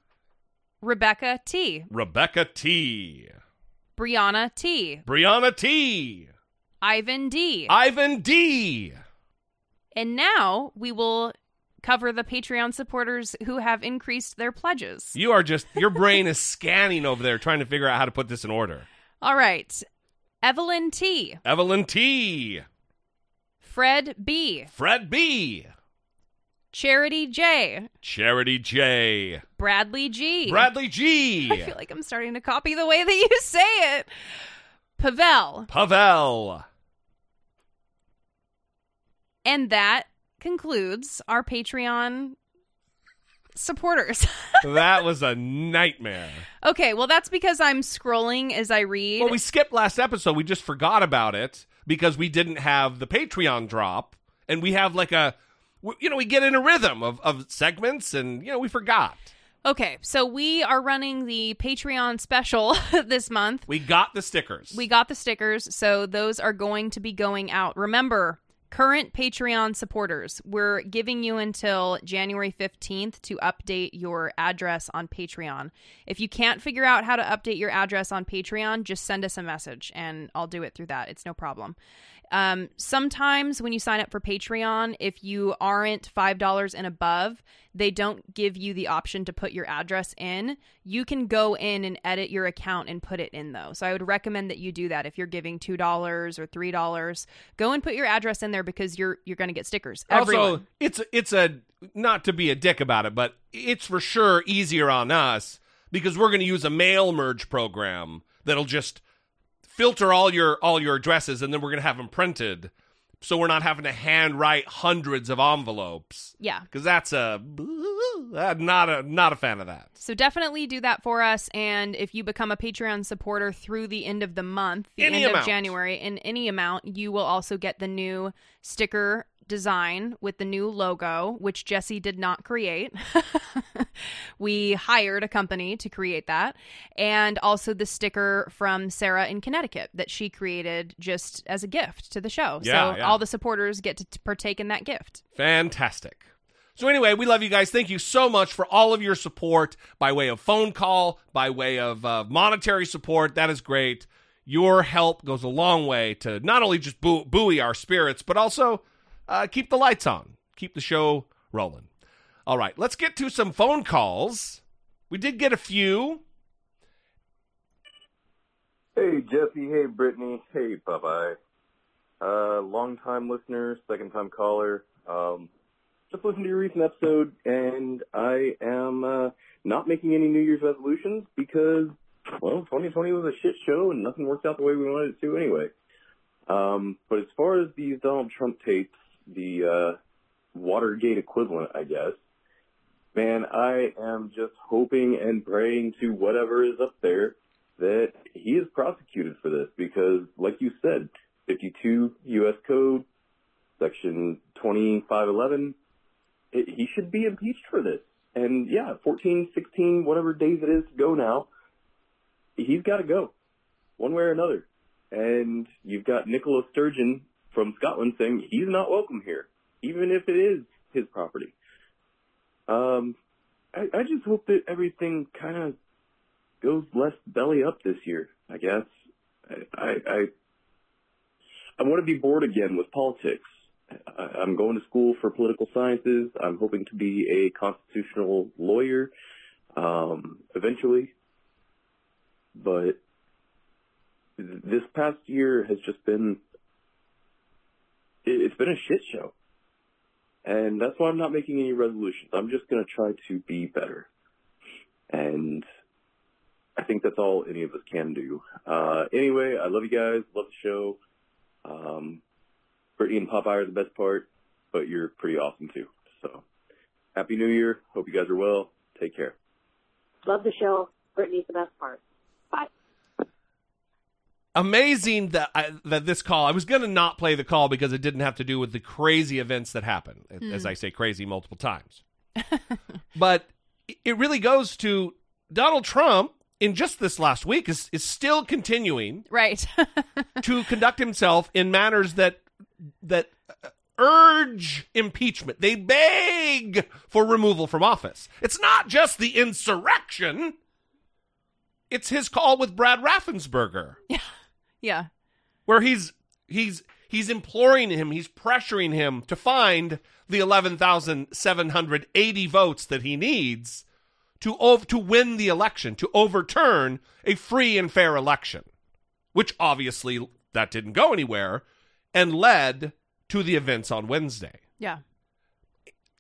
Rebecca T. Rebecca T. Brianna T. Brianna T. Ivan D. Ivan D. And now we will cover the Patreon supporters who have increased their pledges. You are just, your brain is scanning over there trying to figure out how to put this in order. All right. Evelyn T. Evelyn T. Fred B. Fred B. Charity J. Charity J. Bradley G. Bradley G. I feel like I'm starting to copy the way that you say it. Pavel. Pavel. And that concludes our Patreon supporters. That was a nightmare. Okay, well, that's because I'm scrolling as I read. Well, we skipped last episode. We just forgot about it because we didn't have the Patreon drop. And we have like a, you know, we get in a rhythm of, of segments and, you know, we forgot. Okay, so we are running the Patreon special this month. We got the stickers. We got the stickers. So those are going to be going out. Remember, current Patreon supporters, we're giving you until January fifteenth to update your address on Patreon. If you can't figure out how to update your address on Patreon, just send us a message and I'll do it through that. It's no problem. Um, sometimes when you sign up for Patreon, if you aren't five dollars and above, they don't give you the option to put your address in. You can go in and edit your account and put it in, though. So I would recommend that you do that if you're giving two dollars or three dollars. Go and put your address in there because you're you're going to get stickers. Everyone. Also, it's, it's a, not to be a dick about it, but it's for sure easier on us because we're going to use a mail merge program that'll just filter all your all your addresses, and then we're going to have them printed, so we're not having to handwrite hundreds of envelopes. Yeah. Because that's a, not a, not a fan of that. So definitely do that for us, and if you become a Patreon supporter through the end of the month, the any end amount. of January, in any amount, you will also get the new sticker design with the new logo, which Jesse did not create. We hired a company to create that. And also the sticker from Sarah in Connecticut that she created just as a gift to the show. Yeah, so yeah. All the supporters get to t- partake in that gift. Fantastic. So anyway, we love you guys. Thank you so much for all of your support by way of phone call, by way of uh, monetary support. That is great. Your help goes a long way to not only just bu- buoy our spirits, but also Uh, keep the lights on. Keep the show rolling. All right, let's get to some phone calls. We did get a few. Hey, Jesse. Hey, Brittany. Hey, Popeye. Uh, long-time listener, second-time caller. Um, just listened to your recent episode, and I am uh, not making any New Year's resolutions because, well, twenty twenty was a shit show, and nothing worked out the way we wanted it to anyway. Um, but as far as these Donald Trump tapes, the uh, Watergate equivalent, I guess. Man, I am just hoping and praying to whatever is up there that he is prosecuted for this because, like you said, fifty-two U S Code, Section twenty-five eleven, it, he should be impeached for this. And, yeah, fourteen, sixteen, whatever days it is to go now, he's got to go one way or another. And you've got Nicola Sturgeon from Scotland saying he's not welcome here, even if it is his property. Um, I, I just hope that everything kind of goes less belly up this year, I guess. I I, I, I want to be bored again with politics. I, I'm going to school for political sciences. I'm hoping to be a constitutional lawyer um, eventually. But this past year has just been, it's been a shit show. And that's why I'm not making any resolutions. I'm just going to try to be better. And I think that's all any of us can do. Uh, anyway, I love you guys. Love the show. Um, Brittany and Popeye are the best part, but you're pretty awesome too. So happy New Year. Hope you guys are well. Take care. Love the show. Brittany's the best part. Bye. Amazing that I, that this call, I was going to not play the call because it didn't have to do with the crazy events that happened, mm. as I say crazy multiple times. But it really goes to Donald Trump in just this last week is, is still continuing right to conduct himself in manners that that urge impeachment. They beg for removal from office. It's not just the insurrection. It's his call with Brad Raffensperger. Yeah. Yeah. Where he's he's he's imploring him, he's pressuring him to find the eleven thousand seven hundred eighty votes that he needs to ov- to win the election, to overturn a free and fair election, which obviously that didn't go anywhere and led to the events on Wednesday. Yeah.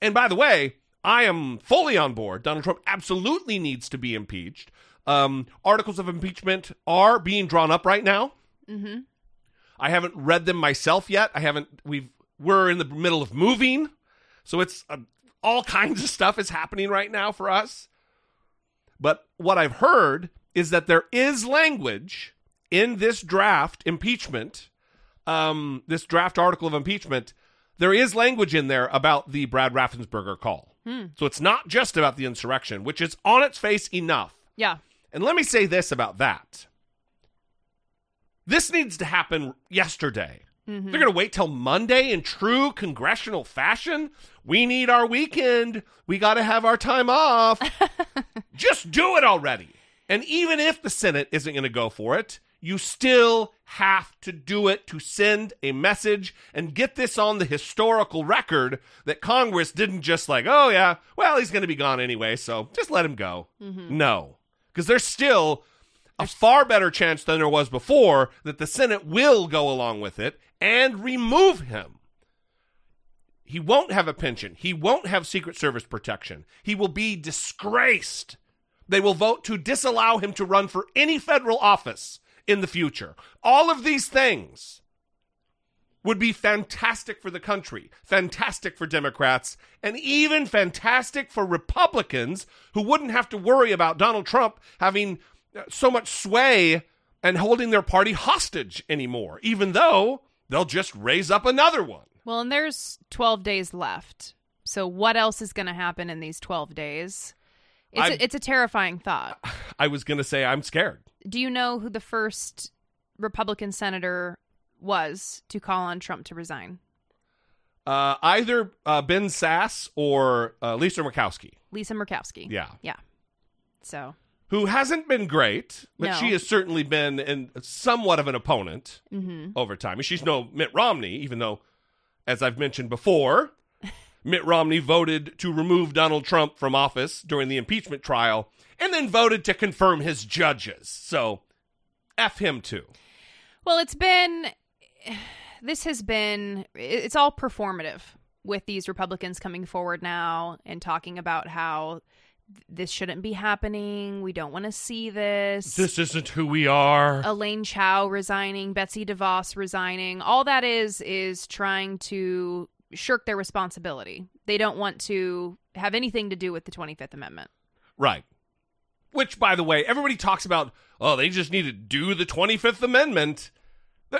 And by the way, I am fully on board. Donald Trump absolutely needs to be impeached. Um, articles of impeachment are being drawn up right now. Mm-hmm. I haven't read them myself yet. I haven't. We've we're in the middle of moving, so it's uh, all kinds of stuff is happening right now for us. But what I've heard is that there is language in this draft impeachment, um, this draft article of impeachment. There is language in there about the Brad Raffensperger call, hmm. so it's not just about the insurrection, which is on its face enough. Yeah. And let me say this about that. This needs to happen yesterday. Mm-hmm. They're going to wait till Monday in true congressional fashion. We need our weekend. We got to have our time off. Just do it already. And even if the Senate isn't going to go for it, you still have to do it to send a message and get this on the historical record that Congress didn't just like, oh, yeah, well, he's going to be gone anyway, so just let him go. Mm-hmm. No. Because there's still a far better chance than there was before that the Senate will go along with it and remove him. He won't have a pension. He won't have Secret Service protection. He will be disgraced. They will vote to disallow him to run for any federal office in the future. All of these things would be fantastic for the country, fantastic for Democrats, and even fantastic for Republicans who wouldn't have to worry about Donald Trump having so much sway and holding their party hostage anymore, even though they'll just raise up another one. Well, and there's twelve days left. So what else is going to happen in these twelve days? It's, a, it's a terrifying thought. I was going to say I'm scared. Do you know who the first Republican senator was to call on Trump to resign? Uh, either uh, Ben Sasse or uh, Lisa Murkowski. Lisa Murkowski. Yeah. Yeah. So. Who hasn't been great, but no. She has certainly been in somewhat of an opponent mm-hmm. over time. She's no Mitt Romney, even though, as I've mentioned before, Mitt Romney voted to remove Donald Trump from office during the impeachment trial and then voted to confirm his judges. So, F him too. Well, it's been... This has been, it's all performative with these Republicans coming forward now and talking about how this shouldn't be happening. We don't want to see this. This isn't who we are. Elaine Chao resigning, Betsy DeVos resigning. All that is, is trying to shirk their responsibility. They don't want to have anything to do with the twenty-fifth Amendment. Right. Which, by the way, everybody talks about, oh, they just need to do the twenty-fifth Amendment.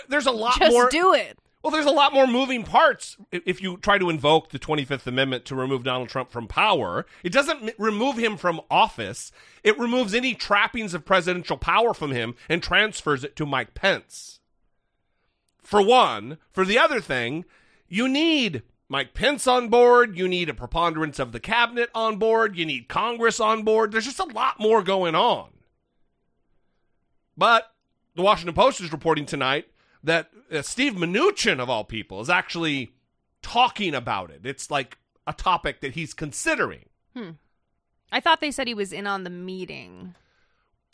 There's a lot Just more. Just do it. Well, there's a lot more moving parts if you try to invoke the twenty-fifth Amendment to remove Donald Trump from power. It doesn't remove him from office. It removes any trappings of presidential power from him and transfers it to Mike Pence. for one. For the other thing, you need Mike Pence on board. You need a preponderance of the cabinet on board. You need Congress on board. There's just a lot more going on. But the Washington Post is reporting tonight that uh, Steve Mnuchin, of all people, is actually talking about it. It's like a topic that he's considering. Hmm. I thought they said he was in on the meeting.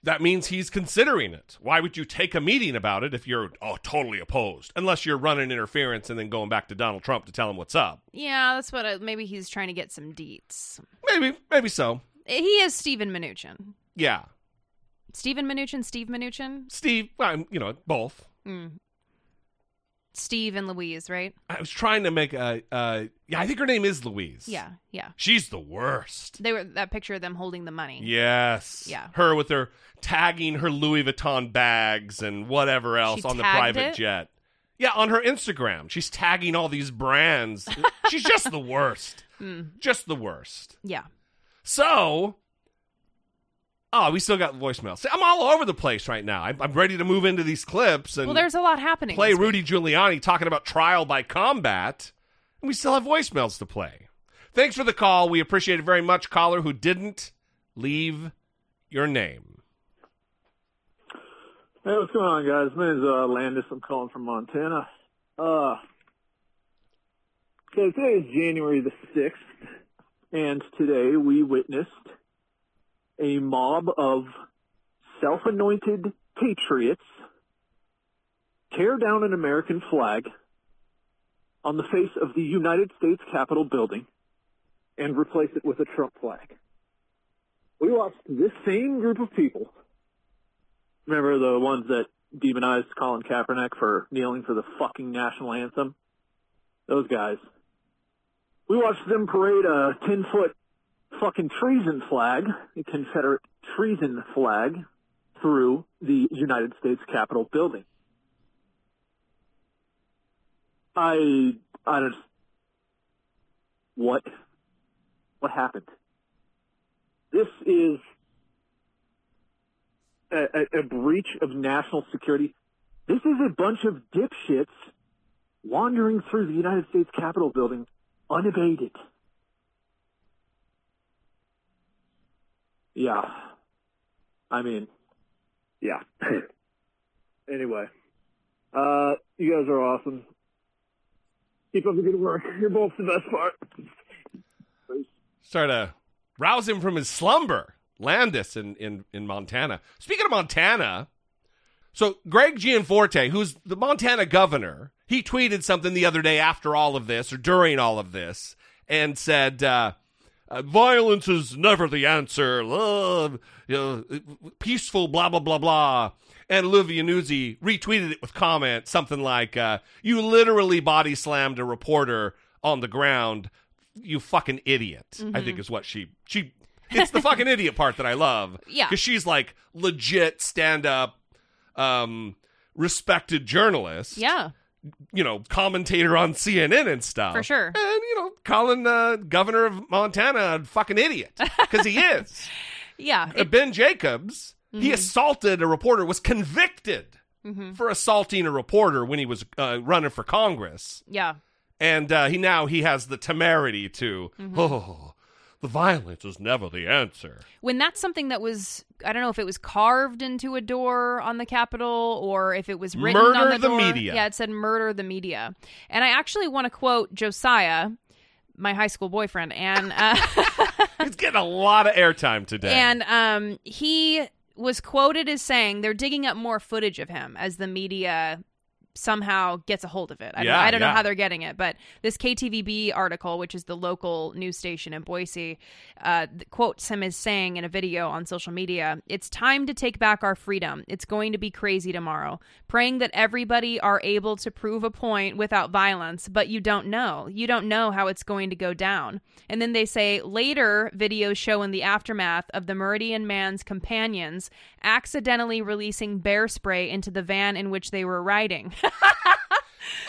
That means he's considering it. Why would you take a meeting about it if you're oh totally opposed? Unless you're running interference and then going back to Donald Trump to tell him what's up. Yeah, that's what. I, maybe he's trying to get some deets. Maybe, maybe so. He is Steven Mnuchin. Yeah. Steven Mnuchin, Steve Mnuchin? Steve, well, you know, both. Mm. Steve and Louise, right? I was trying to make a... Uh, yeah, I think her name is Louise. Yeah, yeah. She's the worst. They were that picture of them holding the money. Yes. Yeah. Her with her tagging her Louis Vuitton bags and whatever else she on the private it? jet. Yeah, on her Instagram. She's tagging all these brands. She's just the worst. Mm. Just the worst. Yeah. So... Oh, we still got voicemails. See, I'm all over the place right now. I'm, I'm ready to move into these clips and well, there's a lot happening. Play Rudy Giuliani talking about trial by combat, and we still have voicemails to play. Thanks for the call. We appreciate it very much, caller who didn't leave your name. Hey, what's going on, guys? My name is uh, Landis. I'm calling from Montana. Uh, okay, today is January the sixth, and today we witnessed a mob of self-anointed patriots tear down an American flag on the face of the United States Capitol building and replace it with a Trump flag. We watched this same group of people. Remember the ones that demonized Colin Kaepernick for kneeling for the fucking national anthem? Those guys. We watched them parade a ten-foot fucking treason flag, a Confederate treason flag, through the United States Capitol building. I, I just, what, what happened? This is a, a, a breach of national security. This is a bunch of dipshits wandering through the United States Capitol building unabated. Yeah, I mean, yeah. Anyway, uh, you guys are awesome. Keep up the good work. You're both the best part. Start to rouse him from his slumber. Landis in, in, in Montana. Speaking of Montana, so Greg Gianforte, who's the Montana governor, he tweeted something the other day after all of this or during all of this and said, uh, Uh, violence is never the answer. Love, you know, peaceful, blah, blah, blah, blah. And Lou Viannuzzi retweeted it with comment, something like, uh, you literally body slammed a reporter on the ground. You fucking idiot, mm-hmm. I think is what she... she. It's the fucking idiot part that I love. Yeah. Because she's like legit stand-up, um, respected journalist. Yeah. You know, commentator on C N N and stuff. For sure. And, you know, calling the uh, governor of Montana a fucking idiot. Because he is. Yeah. It... Ben Jacobs, mm-hmm. he assaulted a reporter, was convicted mm-hmm. for assaulting a reporter when he was uh, running for Congress. Yeah. And uh, he now he has the temerity to, mm-hmm. oh, the violence is never the answer. When that's something that was, I don't know if it was carved into a door on the Capitol or if it was written murder on the, the door. Media. Yeah, it said murder the media. And I actually want to quote Josiah, my high school boyfriend. And uh, he's getting a lot of airtime today. And um, he was quoted as saying they're digging up more footage of him as the media somehow gets a hold of it. I yeah, don't, I don't yeah. know how they're getting it, but this K T V B article, which is the local news station in Boise, uh, quotes him as saying in a video on social media, "It's time to take back our freedom. It's going to be crazy tomorrow. Praying that everybody are able to prove a point without violence, but you don't know. You don't know how it's going to go down." And then they say, later videos show in the aftermath of the Meridian man's companions accidentally releasing bear spray into the van in which they were riding.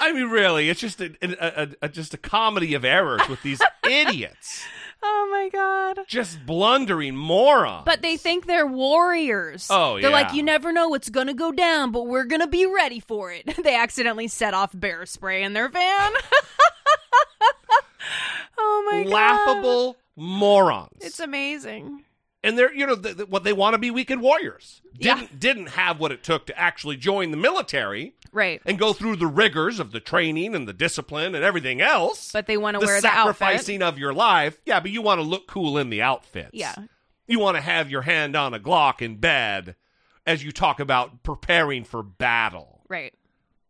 I mean, really, it's just a, a, a, a just a comedy of errors with these idiots. Oh my God. Just blundering morons. But they think they're warriors. Oh, yeah. They're like, you never know what's going to go down, but we're going to be ready for it. They accidentally set off bear spray in their van. Oh my God. Laughable morons. It's amazing. And they're, you know, th- th- what they want to be weekend warriors. Didn't yeah. didn't have what it took to actually join the military. Right. And go through the rigors of the training and the discipline and everything else. But they want to wear the outfit. The sacrificing of your life. Yeah, but you want to look cool in the outfits. Yeah. You want to have your hand on a Glock in bed as you talk about preparing for battle. Right.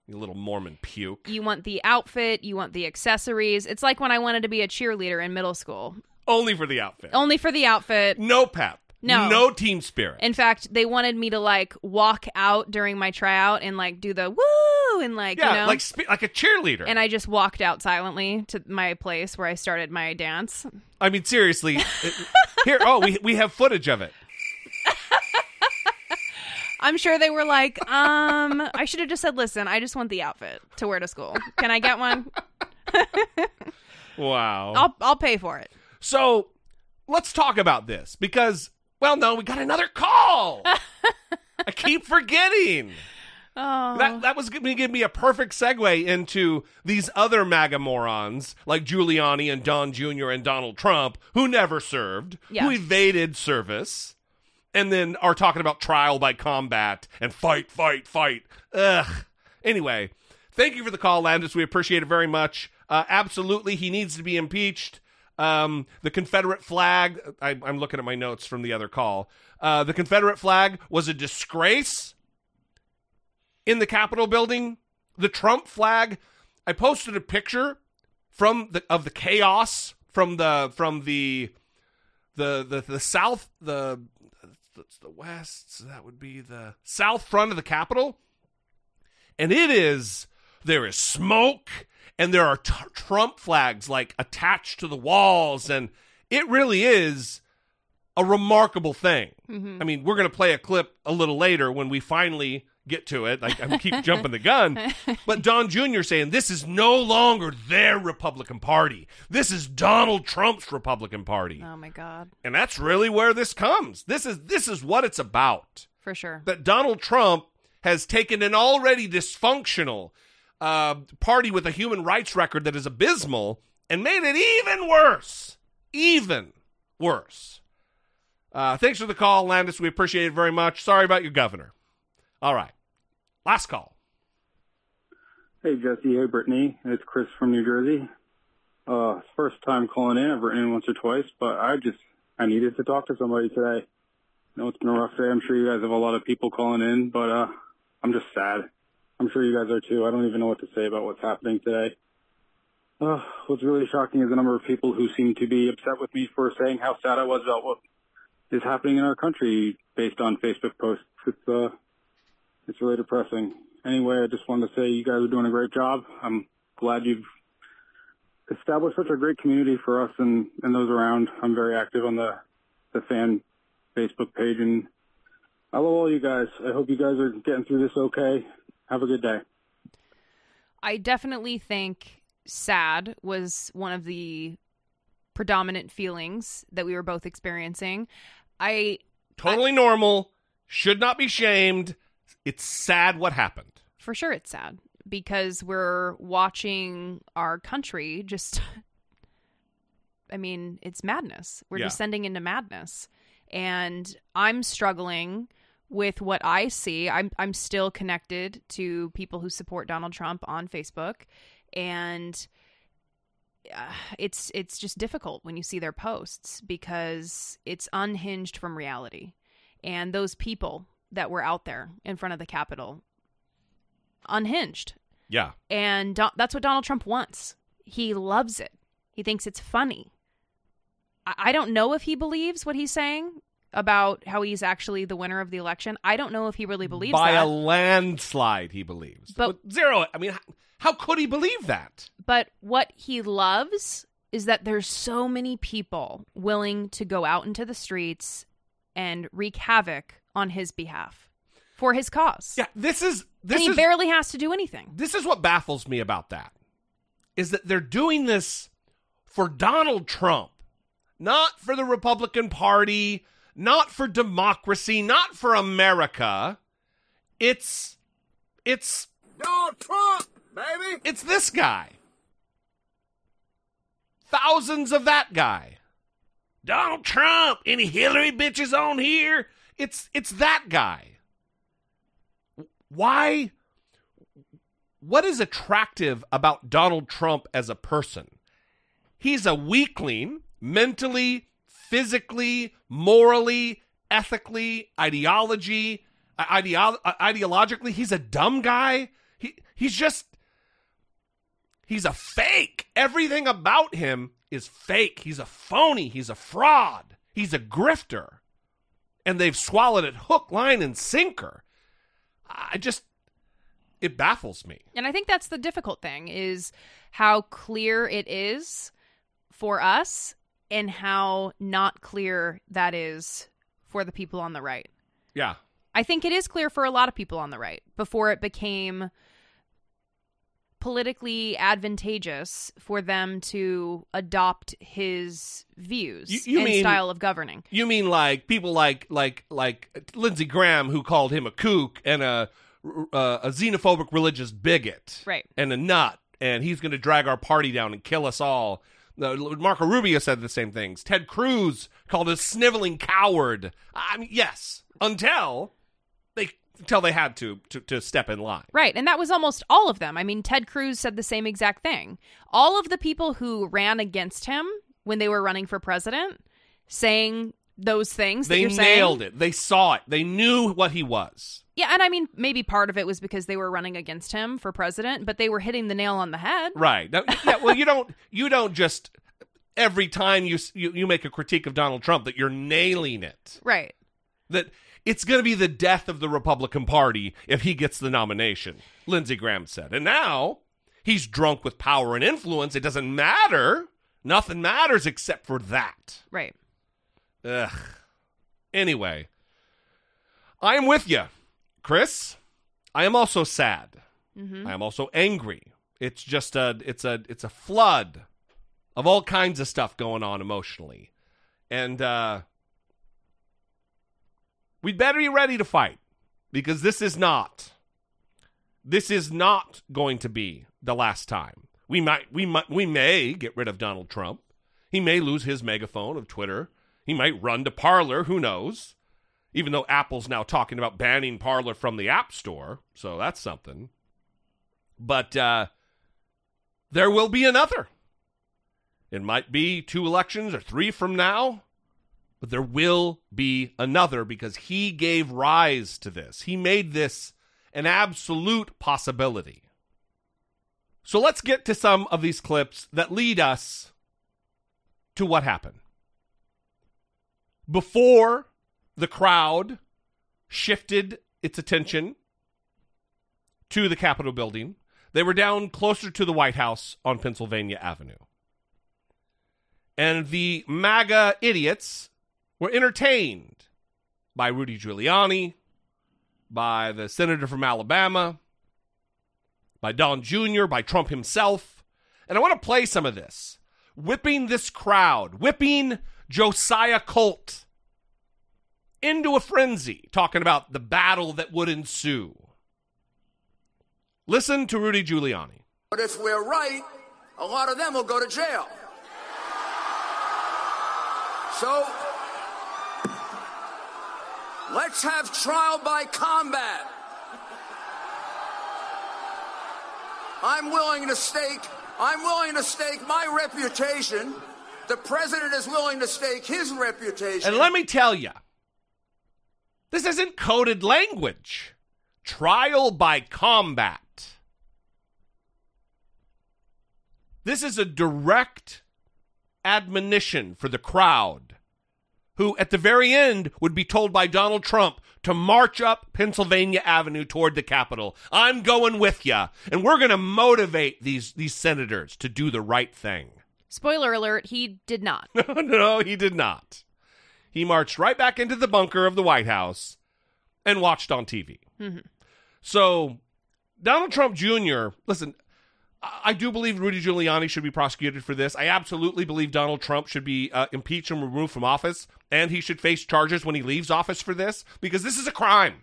You little Mormon puke. You want the outfit. You want the accessories. It's like when I wanted to be a cheerleader in middle school. Only for the outfit. Only for the outfit. No pep. No. No team spirit. In fact, they wanted me to, like, walk out during my tryout and, like, do the woo and, like, yeah, you know. Yeah, like, spe- like a cheerleader. And I just walked out silently to my place where I started my dance. I mean, seriously. Here, oh, we we have footage of it. I'm sure they were like, um, I should have just said, listen, I just want the outfit to wear to school. Can I get one? Wow. I'll I'll pay for it. So let's talk about this because, well, no, we got another call. I keep forgetting. Oh. That that was going to give me a perfect segue into these other MAGA morons like Giuliani and Don Junior and Donald Trump who never served, yeah. who evaded service, and then are talking about trial by combat and fight, fight, fight. Ugh. Anyway, thank you for the call, Landis. We appreciate it very much. Uh, absolutely, he needs to be impeached. Um, the Confederate flag, I, I'm looking at my notes from the other call. Uh, the Confederate flag was a disgrace in the Capitol building. The Trump flag, I posted a picture from the, of the chaos from the, from the, the, the, the South, the, that's the West. So that would be the South front of the Capitol. And it is, there is smoke. And there are t- Trump flags, like, attached to the walls. And it really is a remarkable thing. Mm-hmm. I mean, we're going to play a clip a little later when we finally get to it. Like, I keep jumping the gun. But Don Junior saying, this is no longer their Republican Party. This is Donald Trump's Republican Party. Oh, my God. And that's really where this comes. This is this is what it's about. For sure. That Donald Trump has taken an already dysfunctional Uh, party with a human rights record that is abysmal and made it even worse. Even worse. Uh, thanks for the call, Landis. We appreciate it very much. Sorry about your governor. All right. Last call. Hey, Jesse. Hey, Brittany. It's Chris from New Jersey. Uh, first time calling in. I've written in once or twice, but I just, I needed to talk to somebody today. I know it's been a rough day. I'm sure you guys have a lot of people calling in, but uh, I'm just sad. I'm sure you guys are too. I don't even know what to say about what's happening today. Uh, what's really shocking is the number of people who seem to be upset with me for saying how sad I was about what is happening in our country based on Facebook posts. It's uh, it's really depressing. Anyway, I just wanted to say you guys are doing a great job. I'm glad you've established such a great community for us and, and those around. I'm very active on the, the fan Facebook page, and I love all you guys. I hope you guys are getting through this okay. Have a good day. I definitely think sad was one of the predominant feelings that we were both experiencing. I Totally I, normal. Should not be shamed. It's sad what happened. For sure it's sad. Because we're watching our country just... I mean, it's madness. We're yeah. descending into madness. And I'm struggling... with what I see. I'm I'm still connected to people who support Donald Trump on Facebook, and uh, it's it's just difficult when you see their posts because it's unhinged from reality. And those people that were out there in front of the Capitol, unhinged. Yeah. And Don- that's what Donald Trump wants. He loves it. He thinks it's funny. I, I don't know if he believes what he's saying about how he's actually the winner of the election. I don't know if he really believes By that. By a landslide, he believes. But With zero. I mean, how, how could he believe that? But what he loves is that there's so many people willing to go out into the streets and wreak havoc on his behalf for his cause. Yeah, this is... This and he is, barely has to do anything. This is what baffles me about that, is that they're doing this for Donald Trump. not for the Republican Party, not for democracy, not for America. It's, it's... Donald Trump, baby! It's this guy. Thousands of that guy. Donald Trump, any Hillary bitches on here? It's, it's that guy. Why? What is attractive about Donald Trump as a person? He's a weakling, mentally, physically, morally, ethically, ideology, ideolo- ideologically. He's a dumb guy. He he's just, he's a fake. Everything about him is fake. He's a phony. He's a fraud. He's a grifter. And they've swallowed it hook, line, and sinker. I just, it baffles me. And I think that's the difficult thing, is how clear it is for us and how not clear that is for the people on the right. Yeah. I think it is clear for a lot of people on the right before it became politically advantageous for them to adopt his views you, you and mean, style of governing. You mean like people like like like Lindsey Graham, who called him a kook and a uh, a xenophobic religious bigot, right? And a nut, and he's going to drag our party down and kill us all. Marco Rubio said the same things. Ted Cruz called a sniveling coward. I mean, yes, until they. Until they had to, to to step in line. Right. And that was almost all of them. I mean, Ted Cruz said the same exact thing. All of the people who ran against him when they were running for president, saying those things that you're saying. They nailed it. They saw it. They knew what he was. Yeah. And I mean, maybe part of it was because they were running against him for president, but they were hitting the nail on the head. Right. Now, yeah, well, you don't you don't just every time you, you you make a critique of Donald Trump that you're nailing it. Right. That... It's going to be the death of the Republican Party if he gets the nomination, Lindsey Graham said. And now he's drunk with power and influence. It doesn't matter. Nothing matters except for that. Right. Ugh. Anyway, I am with you, Chris. I am also sad. Mm-hmm. I am also angry. It's just a it's a it's a flood of all kinds of stuff going on emotionally, and. uh We'd better be ready to fight, because this is not, this is not going to be the last time. We might, we might, we may get rid of Donald Trump. He may lose his megaphone of Twitter. He might run to Parler. Who knows? Even though Apple's now talking about banning Parler from the App Store, so that's something. But uh, there will be another. It might be two elections or three from now. But there will be another, because he gave rise to this. He made this an absolute possibility. So let's get to some of these clips that lead us to what happened. Before the crowd shifted its attention to the Capitol building, they were down closer to the White House on Pennsylvania Avenue. And the MAGA idiots... were entertained by Rudy Giuliani, by the senator from Alabama, by Don Junior, by Trump himself. And I want to play some of this. Whipping this crowd, whipping Josiah Colt into a frenzy, talking about the battle that would ensue. Listen to Rudy Giuliani. But if we're right, a lot of them will go to jail. So... let's have trial by combat. I'm willing to stake, I'm willing to stake my reputation. The president is willing to stake his reputation. And let me tell you, this isn't coded language. Trial by combat. This is a direct admonition for the crowd, who at the very end would be told by Donald Trump to march up Pennsylvania Avenue toward the Capitol. I'm going with you. And we're going to motivate these, these senators to do the right thing. Spoiler alert, he did not. No, no, he did not. He marched right back into the bunker of the White House and watched on T V. Mm-hmm. So Donald Trump Junior, listen, I do believe Rudy Giuliani should be prosecuted for this. I absolutely believe Donald Trump should be uh, impeached and removed from office, and he should face charges when he leaves office for this, because this is a crime.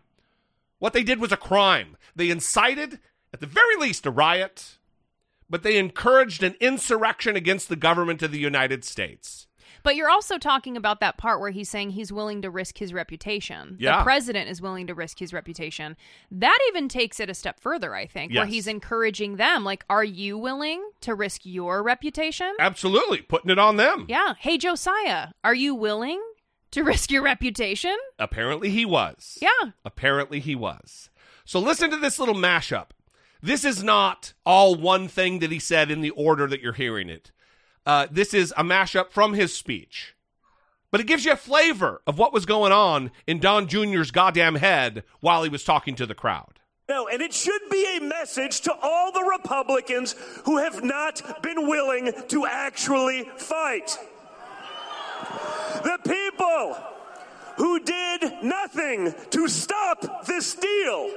What they did was a crime. They incited, at the very least, a riot, but they encouraged an insurrection against the government of the United States. But you're also talking about that part where he's saying he's willing to risk his reputation. Yeah. The president is willing to risk his reputation. That even takes it a step further, I think, yes. where he's encouraging them. Like, are you willing to risk your reputation? Absolutely. Putting it on them. Yeah. Hey, Josiah, are you willing to risk your reputation? Apparently he was. Yeah. Apparently he was. So listen to this little mashup. This is not all one thing that he said in the order that you're hearing it. Uh, this is a mashup from his speech. But it gives you a flavor of what was going on in Don Junior's goddamn head while he was talking to the crowd. No, and it should be a message to all the Republicans who have not been willing to actually fight. The people who did nothing to stop this deal.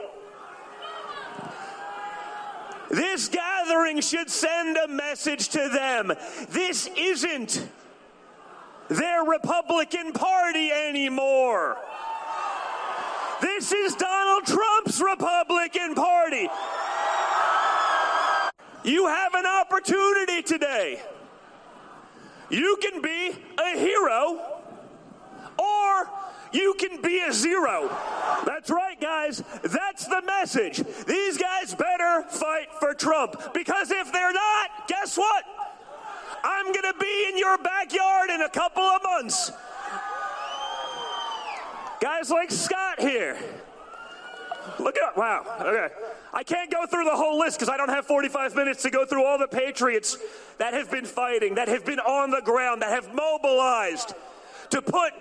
This gathering should send a message to them. This isn't their Republican Party anymore. This is Donald Trump's Republican Party. You have an opportunity today. You can be a hero, or you can be a zero. That's right, guys. That's the message. These guys better fight for Trump, because if they're not, guess what? I'm going to be in your backyard in a couple of months. Guys like Scott here. Look it up. Wow. Okay. I can't go through the whole list because I don't have forty-five minutes to go through all the patriots that have been fighting, that have been on the ground, that have mobilized to put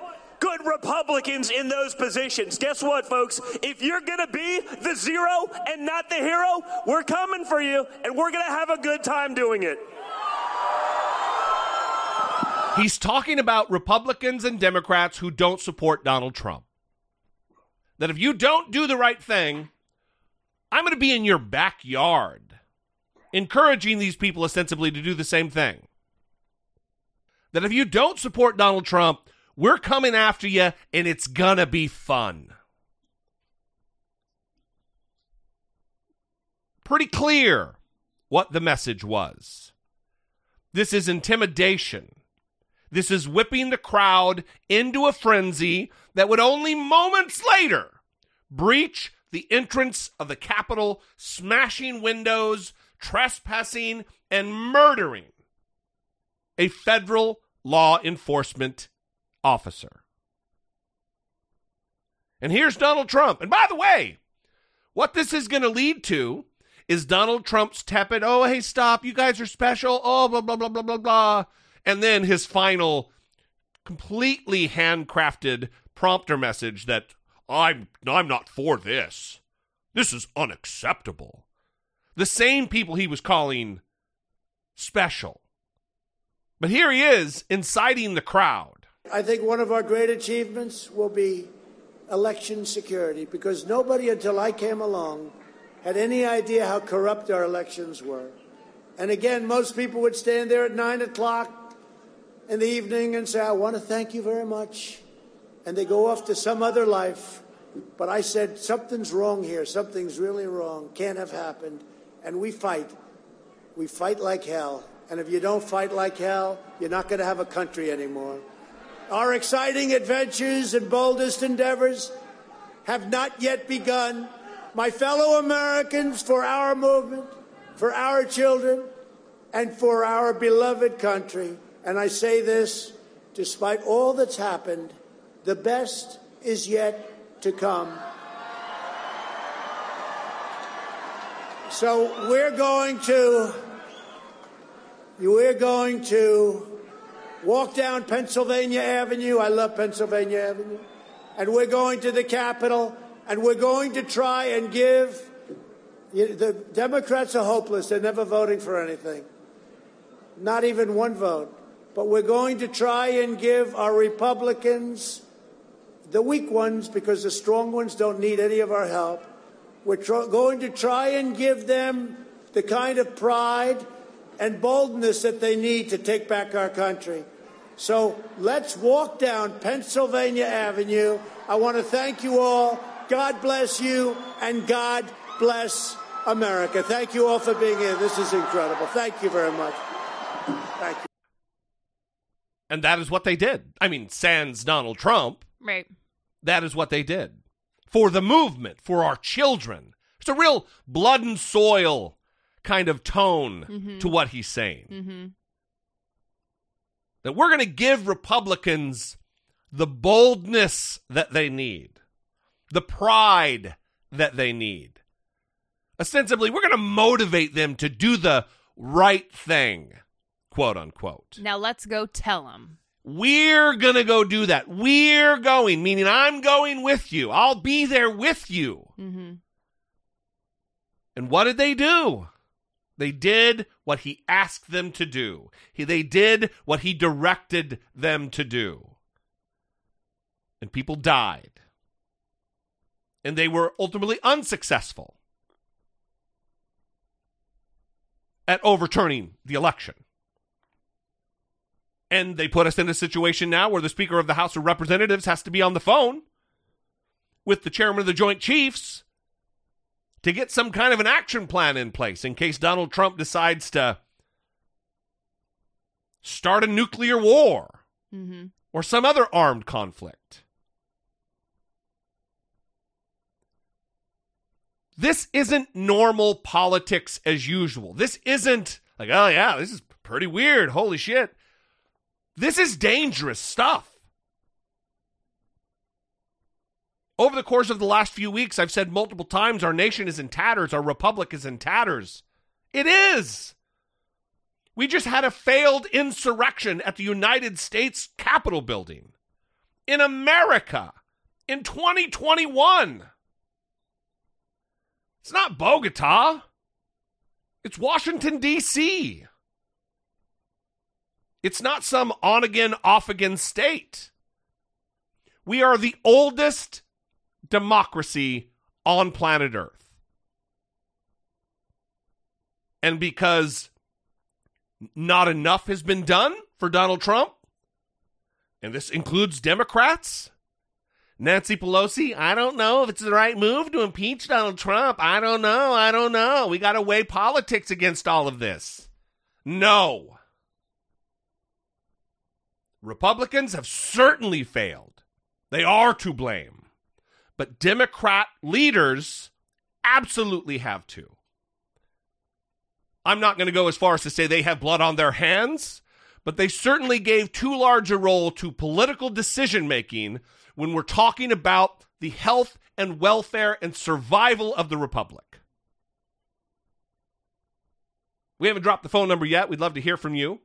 good Republicans in those positions. Guess what, folks? If you're going to be the zero and not the hero, we're coming for you, and we're going to have a good time doing it. He's talking about Republicans and Democrats who don't support Donald Trump. That if you don't do the right thing, I'm going to be in your backyard, encouraging these people ostensibly to do the same thing. That if you don't support Donald Trump, we're coming after you, and it's going to be fun. Pretty clear what the message was. This is intimidation. This is whipping the crowd into a frenzy that would only moments later breach the entrance of the Capitol, smashing windows, trespassing, and murdering a federal law enforcement officer. And here's Donald Trump. And by the way, what this is going to lead to is Donald Trump's tepid, oh, hey, stop, you guys are special, oh, blah, blah, blah, blah, blah, blah. And then his final completely handcrafted prompter message that I'm, I'm not for this. This is unacceptable. The same people he was calling special. But here he is inciting the crowd. I think one of our great achievements will be election security, because nobody until I came along had any idea how corrupt our elections were. And again, most people would stand there at nine o'clock in the evening and say, I want to thank you very much. And they go off to some other life. But I said, something's wrong here. Something's really wrong. Can't have happened. And we fight. We fight like hell. And if you don't fight like hell, you're not going to have a country anymore. Our exciting adventures and boldest endeavors have not yet begun. My fellow Americans, for our movement, for our children, and for our beloved country. And I say this, despite all that's happened, the best is yet to come. So we're going to, we're going to walk down Pennsylvania Avenue. I love Pennsylvania Avenue. And we're going to the Capitol, and we're going to try and give. The Democrats are hopeless. They're never voting for anything. Not even one vote. But we're going to try and give our Republicans, the weak ones, because the strong ones don't need any of our help. We're tr- going to try and give them the kind of pride and boldness that they need to take back our country. So let's walk down Pennsylvania Avenue. I want to thank you all. God bless you, and God bless America. Thank you all for being here. This is incredible. Thank you very much. Thank you. And that is what they did. I mean, sans Donald Trump. Right. That is what they did. For the movement, for our children. It's a real blood and soil kind of tone mm-hmm. to what he's saying. Mm-hmm. That we're going to give Republicans the boldness that they need, the pride that they need. Ostensibly, we're going to motivate them to do the right thing, quote unquote. Now let's go tell them. We're going to go do that. We're going, meaning I'm going with you. I'll be there with you. Mm-hmm. And what did they do? They did what he asked them to do. He, they did what he directed them to do. And people died. And they were ultimately unsuccessful at overturning the election. And they put us in a situation now where the Speaker of the House of Representatives has to be on the phone with the Chairman of the Joint Chiefs to get some kind of an action plan in place in case Donald Trump decides to start a nuclear war mm-hmm. or some other armed conflict. This isn't normal politics as usual. This isn't like, oh yeah, this is pretty weird. Holy shit. This is dangerous stuff. Over the course of the last few weeks, I've said multiple times, our nation is in tatters. Our republic is in tatters. It is. We just had a failed insurrection at the United States Capitol building in America in twenty twenty-one. It's not Bogota. It's Washington, D C It's not some on-again, off-again state. We are the oldest democracy on planet Earth. And because not enough has been done for Donald Trump, and this includes Democrats, Nancy Pelosi, I don't know if it's the right move to impeach Donald Trump. I don't know. I don't know. We got to weigh politics against all of this. No. Republicans have certainly failed. They are to blame. But Democrat leaders absolutely have to. I'm not going to go as far as to say they have blood on their hands, but they certainly gave too large a role to political decision-making when we're talking about the health and welfare and survival of the republic. We haven't dropped the phone number yet. We'd love to hear from you.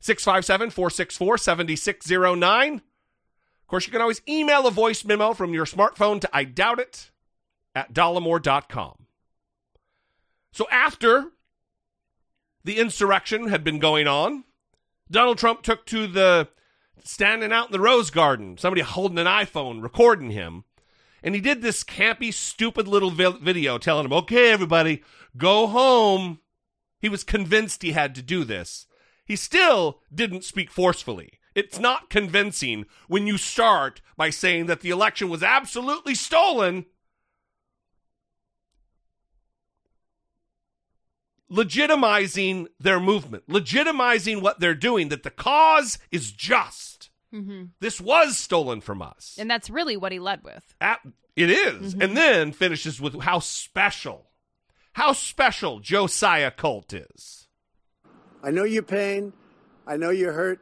six five seven, four six four, seven six zero nine. Of course, you can always email a voice memo from your smartphone to I Doubt It at dollemore dot com. So after the insurrection had been going on, Donald Trump took to the standing out in the Rose Garden, somebody holding an iPhone, recording him. And he did this campy, stupid little video telling him, okay, everybody, go home. He was convinced he had to do this. He still didn't speak forcefully. It's not convincing when you start by saying that the election was absolutely stolen. Legitimizing their movement, legitimizing what they're doing, that the cause is just. Mm-hmm. This was stolen from us. And that's really what he led with. At, it is. Mm-hmm. And then finishes with how special, how special Josiah Colt is. I know your pain. I know you're hurt.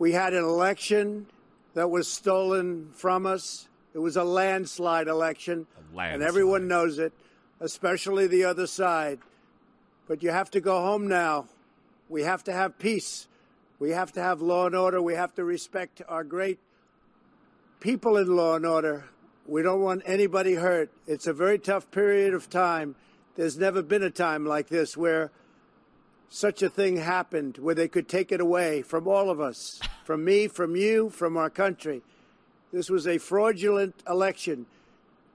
We had an election that was stolen from us. It was a landslide election, a landslide. And everyone knows it, especially the other side. But you have to go home now. We have to have peace. We have to have law and order. We have to respect our great people in law and order. We don't want anybody hurt. It's a very tough period of time. There's never been a time like this where such a thing happened, where they could take it away from all of us, from me, from you, from our country. This was a fraudulent election,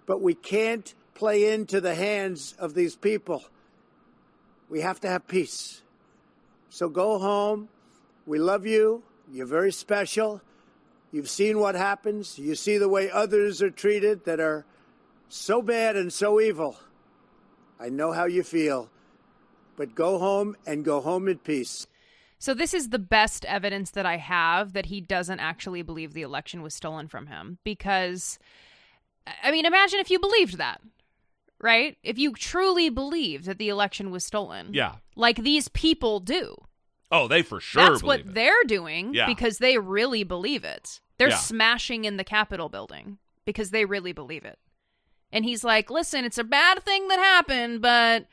but we can't play into the hands of these people. We have to have peace. So go home. We love you. You're very special. You've seen what happens. You see the way others are treated that are so bad and so evil. I know how you feel. But go home and go home in peace. So this is the best evidence that I have that he doesn't actually believe the election was stolen from him. Because, I mean, imagine if you believed that, right? If you truly believed that the election was stolen. Yeah. Like these people do. Oh, they for sure That's believe it. That's what they're doing yeah. because they really believe it. They're yeah. smashing in the Capitol building because they really believe it. And he's like, listen, it's a bad thing that happened, but...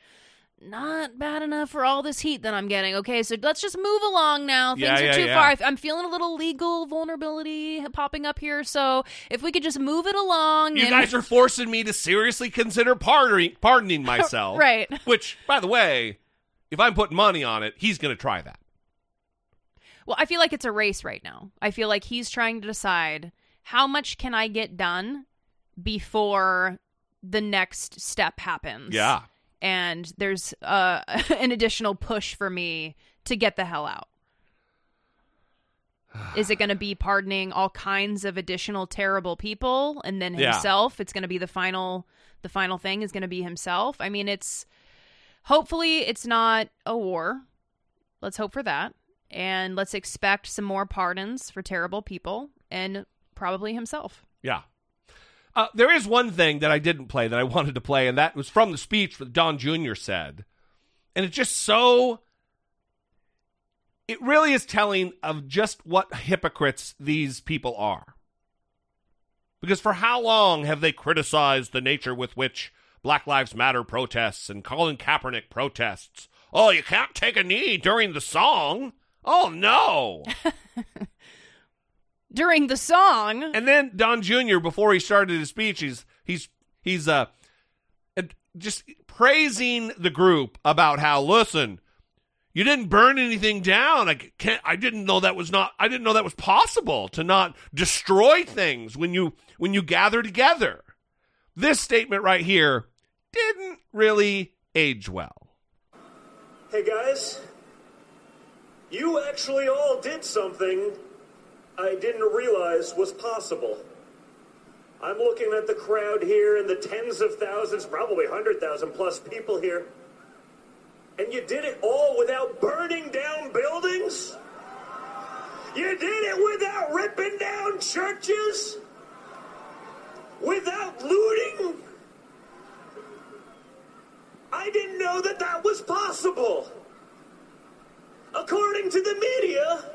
not bad enough for all this heat that I'm getting. Okay, so let's just move along now. Things yeah, yeah, are too yeah. far. I'm feeling a little legal vulnerability popping up here, so if we could just move it along. You and- guys are forcing me to seriously consider pardoning, pardoning myself. Right. Which, by the way, if I'm putting money on it, he's going to try that. Well, I feel like it's a race right now. I feel like he's trying to decide how much can I get done before the next step happens. Yeah. And there's uh, an additional push for me to get the hell out. Is it going to be pardoning all kinds of additional terrible people and then himself? Yeah. It's going to be the final the final thing is going to be himself. I mean, it's hopefully it's not a war. Let's hope for that. And let's expect some more pardons for terrible people and probably himself. Yeah. Uh, there is one thing that I didn't play that I wanted to play, and that was from the speech that Don Junior said. And it's just so... it really is telling of just what hypocrites these people are. Because for how long have they criticized the nature with which Black Lives Matter protests and Colin Kaepernick protests? Oh, you can't take a knee during the song. Oh, no. During the song. And then Don Junior, before he started his speech, he's he's he's uh just praising the group about how, listen, you didn't burn anything down. I can't I didn't know that was not I didn't know that was possible to not destroy things when you when you gather together. This statement right here didn't really age well. Hey guys, you actually all did something I didn't realize was possible. I'm looking at the crowd here and the tens of thousands, probably one hundred thousand plus people here. And you did it all without burning down buildings? You did it without ripping down churches? Without looting? I didn't know that that was possible. According to the media,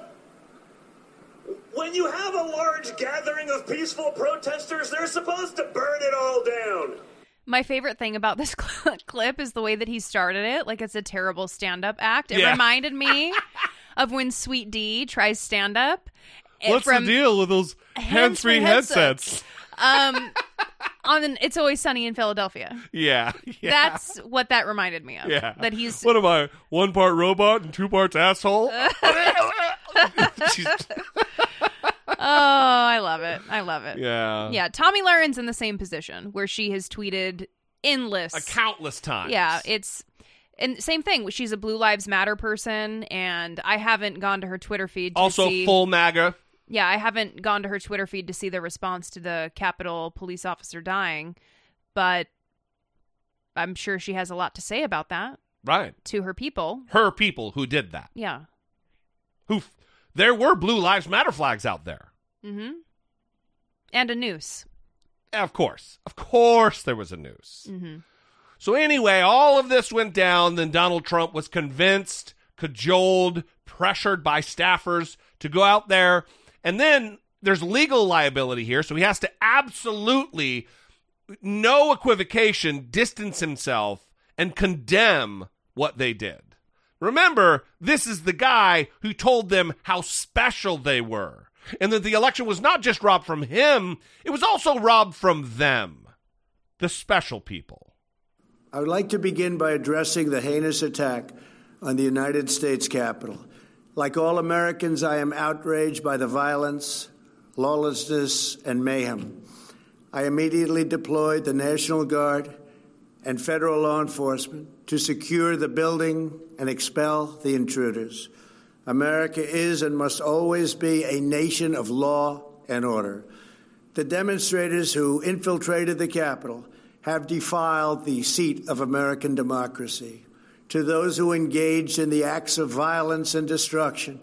when you have a large gathering of peaceful protesters, they're supposed to burn it all down. My favorite thing about this cl- clip is the way that he started it. Like, it's a terrible stand-up act. It yeah. reminded me of when Sweet D tries stand-up. What's the deal with those hands-free headsets? headsets. Um, on an, It's Always Sunny in Philadelphia. Yeah, yeah. That's what that reminded me of. Yeah. That he's... what am I, one part robot and two parts asshole? Oh, I love it. I love it. Yeah. Yeah. Tommy Lahren in the same position where she has tweeted endless. A countless times. Yeah. It's, and same thing. She's a Blue Lives Matter person, and I haven't gone to her Twitter feed. To also see, full MAGA. Yeah. I haven't gone to her Twitter feed to see the response to the Capitol police officer dying, but I'm sure she has a lot to say about that. Right. To her people. Her people who did that. Yeah. Who... there were Blue Lives Matter flags out there. Mm-hmm. And a noose. Of course. Of course there was a noose. Mm-hmm. So anyway, all of this went down. Then Donald Trump was convinced, cajoled, pressured by staffers to go out there. And then there's legal liability here. So he has to absolutely, no equivocation, distance himself and condemn what they did. Remember, this is the guy who told them how special they were and that the election was not just robbed from him, it was also robbed from them, the special people. I would like to begin by addressing the heinous attack on the United States Capitol. Like all Americans, I am outraged by the violence, lawlessness, and mayhem. I immediately deployed the National Guard, and federal law enforcement to secure the building and expel the intruders. America is and must always be a nation of law and order. The demonstrators who infiltrated the Capitol have defiled the seat of American democracy. To those who engaged in the acts of violence and destruction,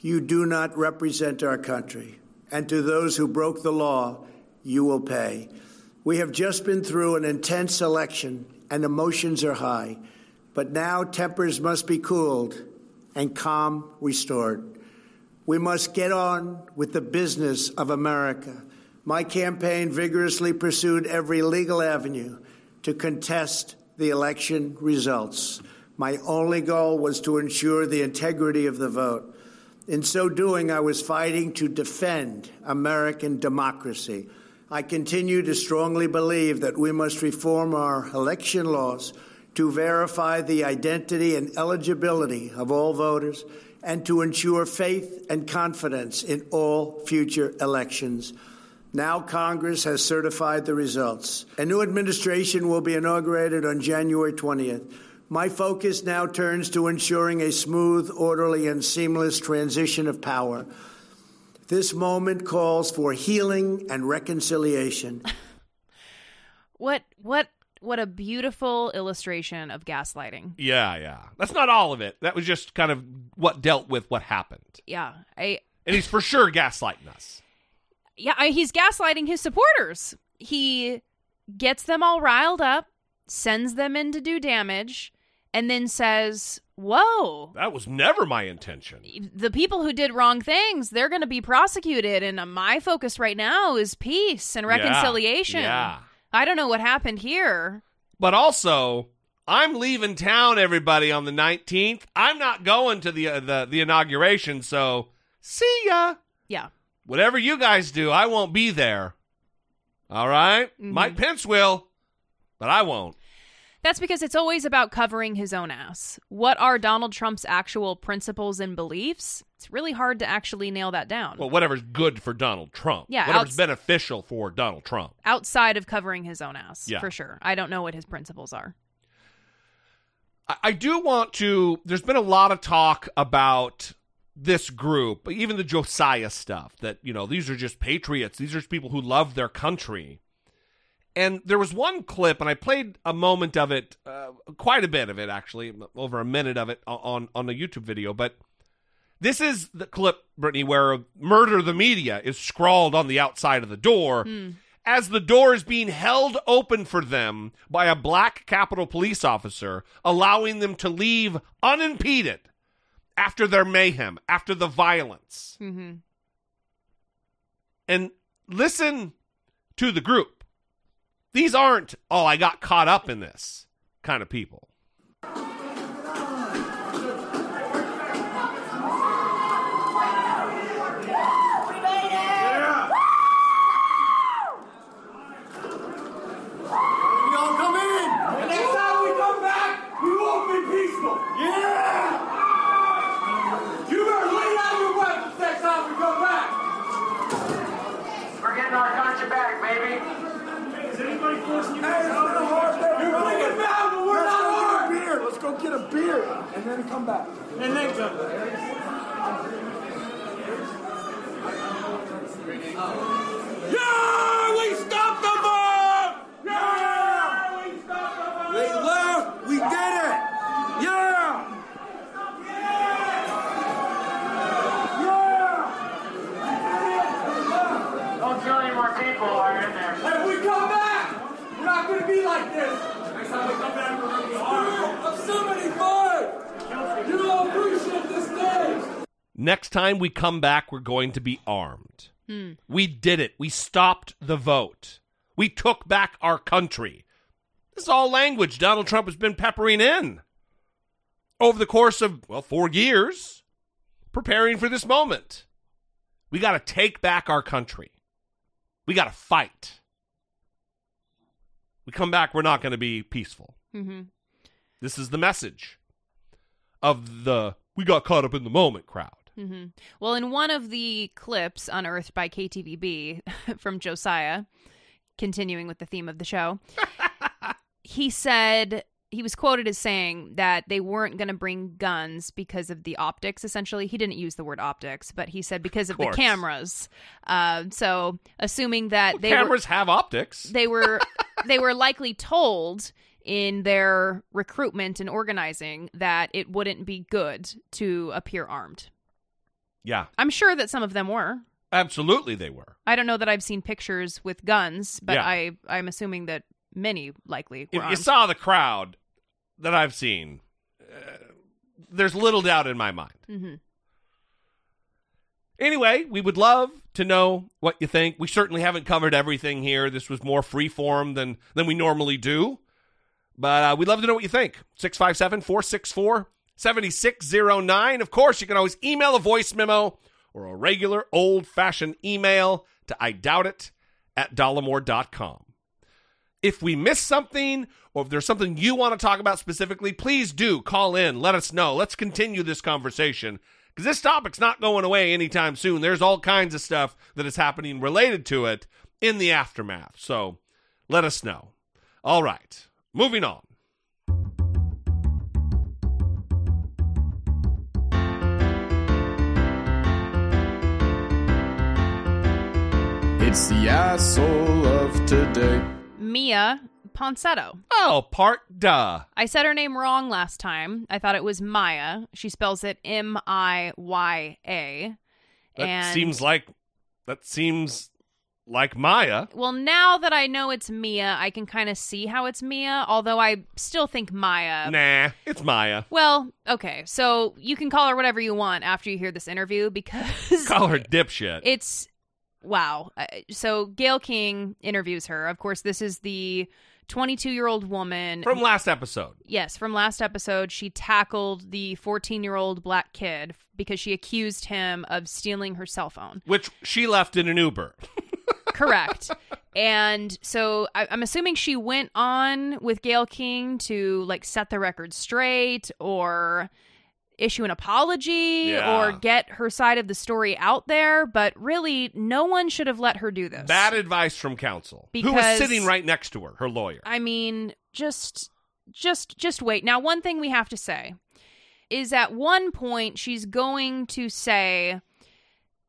you do not represent our country. And to those who broke the law, you will pay. We have just been through an intense election, and emotions are high. But now tempers must be cooled and calm restored. We must get on with the business of America. My campaign vigorously pursued every legal avenue to contest the election results. My only goal was to ensure the integrity of the vote. In so doing, I was fighting to defend American democracy. I continue to strongly believe that we must reform our election laws to verify the identity and eligibility of all voters and to ensure faith and confidence in all future elections. Now Congress has certified the results. A new administration will be inaugurated on January twentieth. My focus now turns to ensuring a smooth, orderly, and seamless transition of power. This moment calls for healing and reconciliation. What, what? What a beautiful illustration of gaslighting. Yeah, yeah. That's not all of it. That was just kind of what dealt with what happened. Yeah. I. And he's for sure gaslighting us. Yeah, I, he's gaslighting his supporters. He gets them all riled up, sends them in to do damage, and then says, whoa. That was never my intention. The people who did wrong things, they're going to be prosecuted, and my focus right now is peace and reconciliation. Yeah. yeah. I don't know what happened here. But also, I'm leaving town, everybody, on the nineteenth. I'm not going to the uh, the, the inauguration, so see ya. Yeah. Whatever you guys do, I won't be there. All right? Mm-hmm. Mike Pence will, but I won't. That's because it's always about covering his own ass. What are Donald Trump's actual principles and beliefs? It's really hard to actually nail that down. Well, whatever's good for Donald Trump. Yeah. Whatever's outs- beneficial for Donald Trump. Outside of covering his own ass, yeah. for sure. I don't know what his principles are. I-, I do want to... There's been a lot of talk about this group, even the Josiah stuff, that, you know, these are just patriots. These are just people who love their country. And there was one clip, and I played a moment of it, uh, quite a bit of it, actually, over a minute of it on, on a YouTube video. But this is the clip, Brittany, where murder the media is scrawled on the outside of the door mm. as the door is being held open for them by a black Capitol police officer, allowing them to leave unimpeded after their mayhem, after the violence. Mm-hmm. And listen to the group. These aren't, oh, I got caught up in this kind of people. Get a beer and then come back. And then come back. Yeah, we stopped the bomb! Yeah, we stopped the bomb! They left, we did it! Yeah! Yeah! Yeah! Don't kill any more people are in there. If we come back, we're not going to be like this. Next time we come back, we're going to be hard. You don't appreciate this day. Next time we come back, we're going to be armed. Mm. We did it. We stopped the vote. We took back our country. This is all language Donald Trump has been peppering in over the course of, well, four years, preparing for this moment. We got to take back our country. We got to fight. We come back, we're not going to be peaceful. Mm-hmm. This is the message of the we got caught up in the moment crowd. Mm-hmm. Well, in one of the clips unearthed by K T V B from Josiah, continuing with the theme of the show, he said, he was quoted as saying that they weren't going to bring guns because of the optics, essentially. He didn't use the word optics, but he said because of, of the cameras. Uh, so assuming that well, they cameras were, have optics. They were they were likely told in their recruitment and organizing that it wouldn't be good to appear armed. Yeah. I'm sure that some of them were. Absolutely they were. I don't know that I've seen pictures with guns, but yeah. I, I'm assuming that many likely were. If you saw the crowd that I've seen, uh, there's little doubt in my mind. Mm-hmm. Anyway, we would love to know what you think. We certainly haven't covered everything here. This was more freeform than, than we normally do. But uh, we'd love to know what you think. six five seven, four six four, seven six zero nine. Of course, you can always email a voice memo or a regular old-fashioned email to I doubt it at dollemore dot com. If we miss something or if there's something you want to talk about specifically, please do call in. Let us know. Let's continue this conversation because this topic's not going away anytime soon. There's all kinds of stuff that is happening related to it in the aftermath. So let us know. All right. Moving on. It's the asshole of today. Miya Ponsetto. Oh, part duh. I said her name wrong last time. I thought it was Maya. She spells it M I Y A. That and seems like... That seems... Like Maya. Well, now that I know it's Mia, I can kind of see how it's Mia, although I still think Maya. Nah, it's Maya. Well, okay. So you can call her whatever you want after you hear this interview because... Call her dipshit. It's... Wow. So Gayle King interviews her. Of course, this is the twenty-two-year-old woman... From last episode. Yes, from last episode. She tackled the fourteen-year-old black kid because she accused him of stealing her cell phone. Which she left in an Uber. Correct. And so I, I'm assuming she went on with Gayle King to like set the record straight or issue an apology yeah. or get her side of the story out there. But really, no one should have let her do this. Bad advice from counsel, because, who was sitting right next to her, her lawyer. I mean, just, just, just wait. Now, one thing we have to say is at one point she's going to say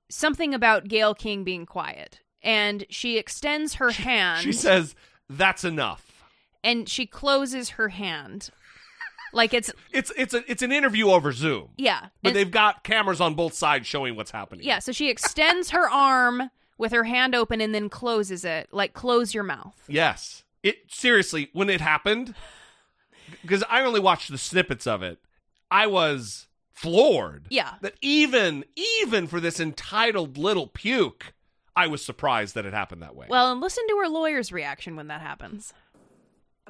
something about Gayle King being quiet. And she extends her she, hand. She says, "That's enough." And she closes her hand, like it's it's it's a, it's an interview over Zoom. Yeah, but they've got cameras on both sides showing what's happening. Yeah, so she extends her arm with her hand open and then closes it, like close your mouth. Yes, it seriously when it happened, because I only watched the snippets of it. I was floored. Yeah, that even even for this entitled little puke. I was surprised that it happened that way. Well, and listen to her lawyer's reaction when that happens.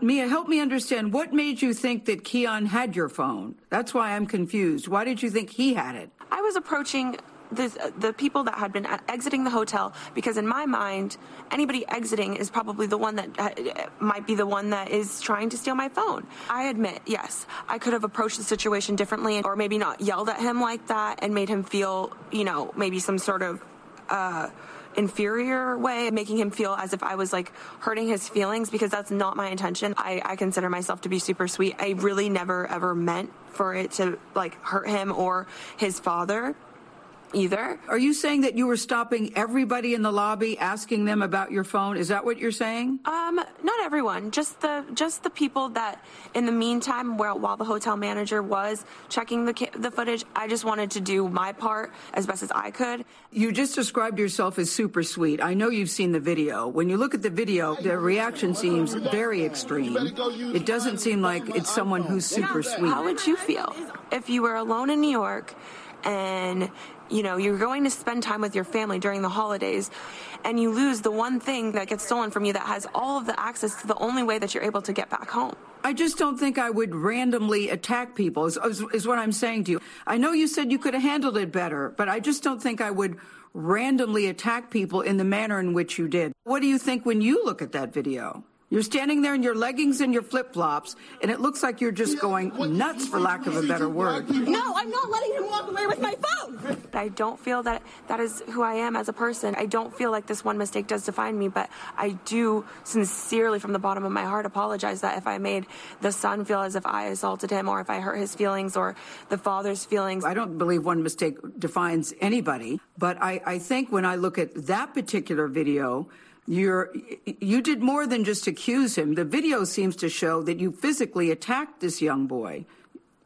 Mia, help me understand. What made you think that Keon had your phone? That's why I'm confused. Why did you think he had it? I was approaching the, the people that had been exiting the hotel because in my mind, anybody exiting is probably the one that uh, might be the one that is trying to steal my phone. I admit, yes, I could have approached the situation differently or maybe not yelled at him like that and made him feel, you know, maybe some sort of... Uh, inferior way, making him feel as if I was like hurting his feelings, because that's not my intention. I, I consider myself to be super sweet. I really never ever meant for it to like hurt him or his father either. Are you saying that you were stopping everybody in the lobby asking them about your phone? Is that what you're saying? Um, not everyone, just the just the people that in the meantime, where, while the hotel manager was checking the the footage, I just wanted to do my part as best as I could. You just described yourself as super sweet. I know you've seen the video. When you look at the video, the reaction seems very extreme. It doesn't seem like it's someone who's super sweet. How would you feel if you were alone in New York and... You know, you're going to spend time with your family during the holidays and you lose the one thing that gets stolen from you that has all of the access to the only way that you're able to get back home. I just don't think I would randomly attack people is, is, is what I'm saying to you. I know you said you could have handled it better, but I just don't think I would randomly attack people in the manner in which you did. What do you think when you look at that video? You're standing there in your leggings and your flip-flops, and it looks like you're just going nuts, for lack of a better word. No, I'm not letting him walk away with my phone. I don't feel that that is who I am as a person. I don't feel like this one mistake does define me, but I do sincerely, from the bottom of my heart, apologize that if I made the son feel as if I assaulted him, or if I hurt his feelings, or the father's feelings. I don't believe one mistake defines anybody, but I, I think when I look at that particular video, You're, you did more than just accuse him. The video seems to show that you physically attacked this young boy.